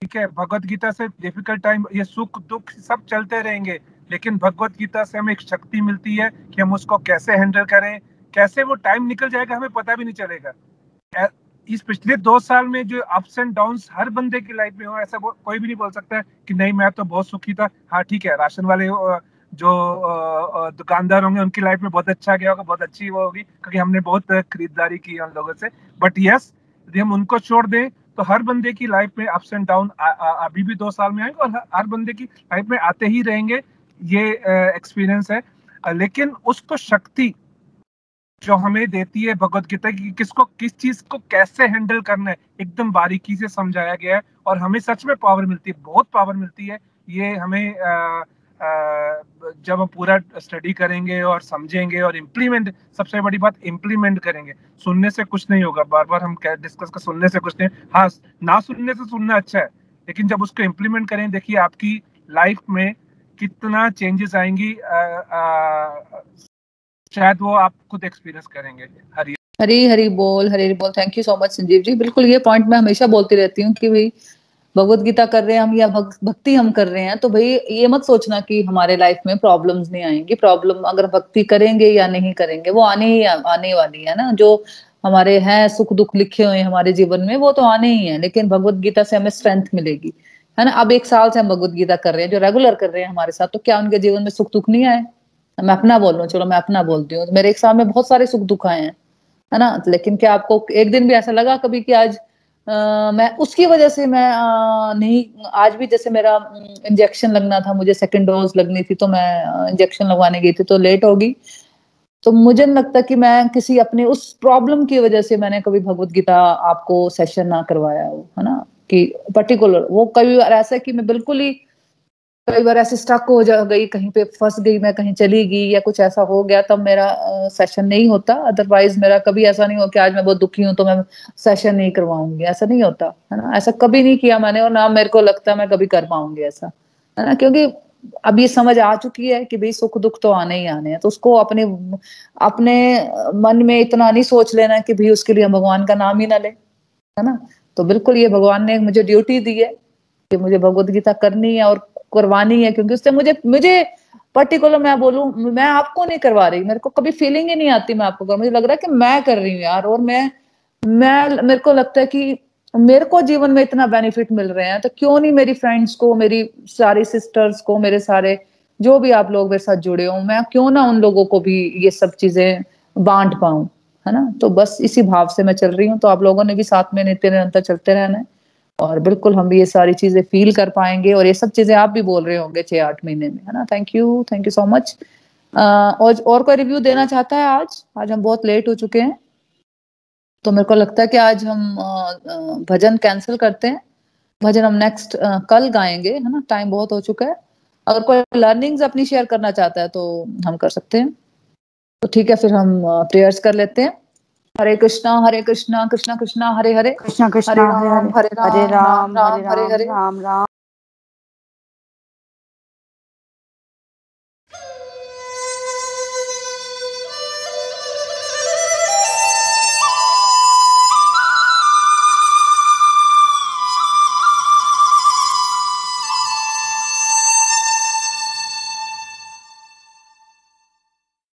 ठीक है, भगवत गीता से डिफिकल्ट टाइम, ये सुख दुख सब चलते रहेंगे, लेकिन भगवत गीता से हमें एक शक्ति मिलती है कि हम उसको कैसे हैंडल करें, कैसे वो टाइम निकल जाएगा हमें पता भी नहीं चलेगा। इस पिछले 2 साल में जो अप्स एंड डाउन्स हर बंदे की लाइफ में हो, ऐसा कोई भी नहीं बोल सकता है कि नहीं मैं तो बहुत सुखी था। हाँ ठीक है, राशन वाले जो दुकानदार होंगे उनकी लाइफ में बहुत अच्छा गया होगा, बहुत अच्छी वो होगी क्योंकि हमने बहुत खरीदारी की उन लोगों से। बट यस, यदि हम उनको छोड़ दें तो हर बंदे की लाइफ में अप्स एंड डाउन अभी भी 2 साल में आएंगे और हर बंदे की लाइफ में आते ही रहेंगे, ये एक्सपीरियंस है। लेकिन उसको शक्ति जो हमें देती है भगवत गीता की, किसको किस चीज को कैसे हैंडल करना है एकदम बारीकी से समझाया गया है और हमें सच में पावर मिलती है, बहुत पावर मिलती है। ये हमें जब हम पूरा स्टडी करेंगे और समझेंगे और इम्प्लीमेंट, सबसे बड़ी बात इम्प्लीमेंट करेंगे। सुनने से कुछ नहीं होगा, बार बार हम डिस्कस कर सुनने से कुछ नहीं। हाँ, ना सुनने से सुनना अच्छा है, लेकिन जब उसको इम्प्लीमेंट करें, देखिए आपकी लाइफ में कितना चेंजेस आएंगी, शायद वो आप खुद एक्सपीरियंस करेंगे। हरी हरी हरी बोल, हरी हरी बोल। Thank you so much Sanjeev ji. बिल्कुल ये पॉइंट मैं हमेशा बोलती रहती हूँ कि भाई भगवत गीता कर रहे हैं हम या भक्ति हम कर रहे हैं, तो भाई ये मत सोचना कि हमारे लाइफ में प्रॉब्लम्स नहीं आएंगी। प्रॉब्लम अगर भक्ति करेंगे या नहीं करेंगे वो आने वाली है ना। जो हमारे हैं सुख दुख लिखे हुए हमारे जीवन में वो तो आने ही है, लेकिन भगवत गीता से हमें स्ट्रेंथ मिलेगी, है ना। अब 1 साल से हम भगवत गीता कर रहे हैं, जो रेगुलर कर रहे हैं हमारे साथ, तो क्या उनके जीवन में सुख दुख नहीं आए? मैं अपना बोल रहा हूँ, चलो मैं अपना बोलती हूँ। मेरे 1 साल में बहुत सारे सुख दुख आए हैं, है ना। लेकिन क्या आपको एक दिन भी ऐसा लगा कभी कि आज मैं उसकी वजह से मैं नहीं, आज भी जैसे मेरा इंजेक्शन लगना था, मुझे 2nd डोज लगनी थी, तो मैं इंजेक्शन लगवाने गई थी तो लेट होगी, तो मुझे नहीं लगता कि मैं किसी अपने उस प्रॉब्लम की वजह से मैंने कभी भगवत गीता आपको सेशन ना करवाया हो, है ना, कि पर्टिकुलर। वो कई बार ऐसा है कि मैं बिल्कुल ही कई बार ऐसे स्टक हो जा गई, कहीं पे फंस गई, मैं कहीं चली गई या कुछ ऐसा हो गया, तब मेरा सेशन नहीं होता। अदरवाइज मेरा कभी ऐसा नहीं हो कि आज मैं बहुत दुखी हूँ तो मैं सेशन नहीं करवाऊंगी, ऐसा नहीं होता, है ना। ऐसा कभी नहीं किया मैंने और ना मेरे को लगता है मैं कभी कर पाऊंगी ऐसा, है ना। क्योंकि अब ये समझ आ चुकी है कि भाई सुख दुख तो आने ही आने हैं, तो उसको अपने अपने मन में इतना नहीं सोच लेना कि भाई उसके लिए हम भगवान का नाम ही ना ले, है ना। तो बिल्कुल ये भगवान ने मुझे ड्यूटी दी है कि मुझे भगवत गीता करनी है और करवानी है, क्योंकि उससे मुझे मुझे पर्टिकुलर मैं बोलूं, मैं आपको नहीं करवा रही, मेरे को कभी फीलिंग ही नहीं आती मैं आपको कर, मुझे लग रहा है कि मैं कर रही हूँ यार। और मैं मेरे को लगता है कि मेरे को जीवन में इतना बेनिफिट मिल रहे हैं, तो क्यों नहीं मेरी फ्रेंड्स को, मेरी सारी सिस्टर्स को, मेरे सारे जो भी आप लोग मेरे साथ जुड़े हो, मैं क्यों ना उन लोगों को भी ये सब चीजें बांट पाऊं, है ना। तो बस इसी भाव से मैं चल रही हूँ, तो आप लोगों ने भी साथ में नित्य निरंतर चलते रहना है और बिल्कुल हम भी ये सारी चीजें फील कर पाएंगे और ये सब चीजें आप भी बोल रहे होंगे 6-8 महीने में, है ना। Thank you so much. और कोई रिव्यू देना चाहता है? आज हम बहुत लेट हो चुके हैं, तो मेरे को लगता है कि आज हम भजन कैंसिल करते हैं। भजन हम नेक्स्ट कल गाएंगे, है ना, टाइम बहुत हो चुका है। अगर कोई लर्निंग्स अपनी शेयर करना चाहता है तो हम कर सकते हैं। तो ठीक है, फिर हम प्रेयर्स कर लेते हैं। हरे कृष्णा कृष्णा कृष्णा हरे हरे, कृष्णा कृष्णा हरे राम हरे राम, हरे राम हरे हरे, राम राम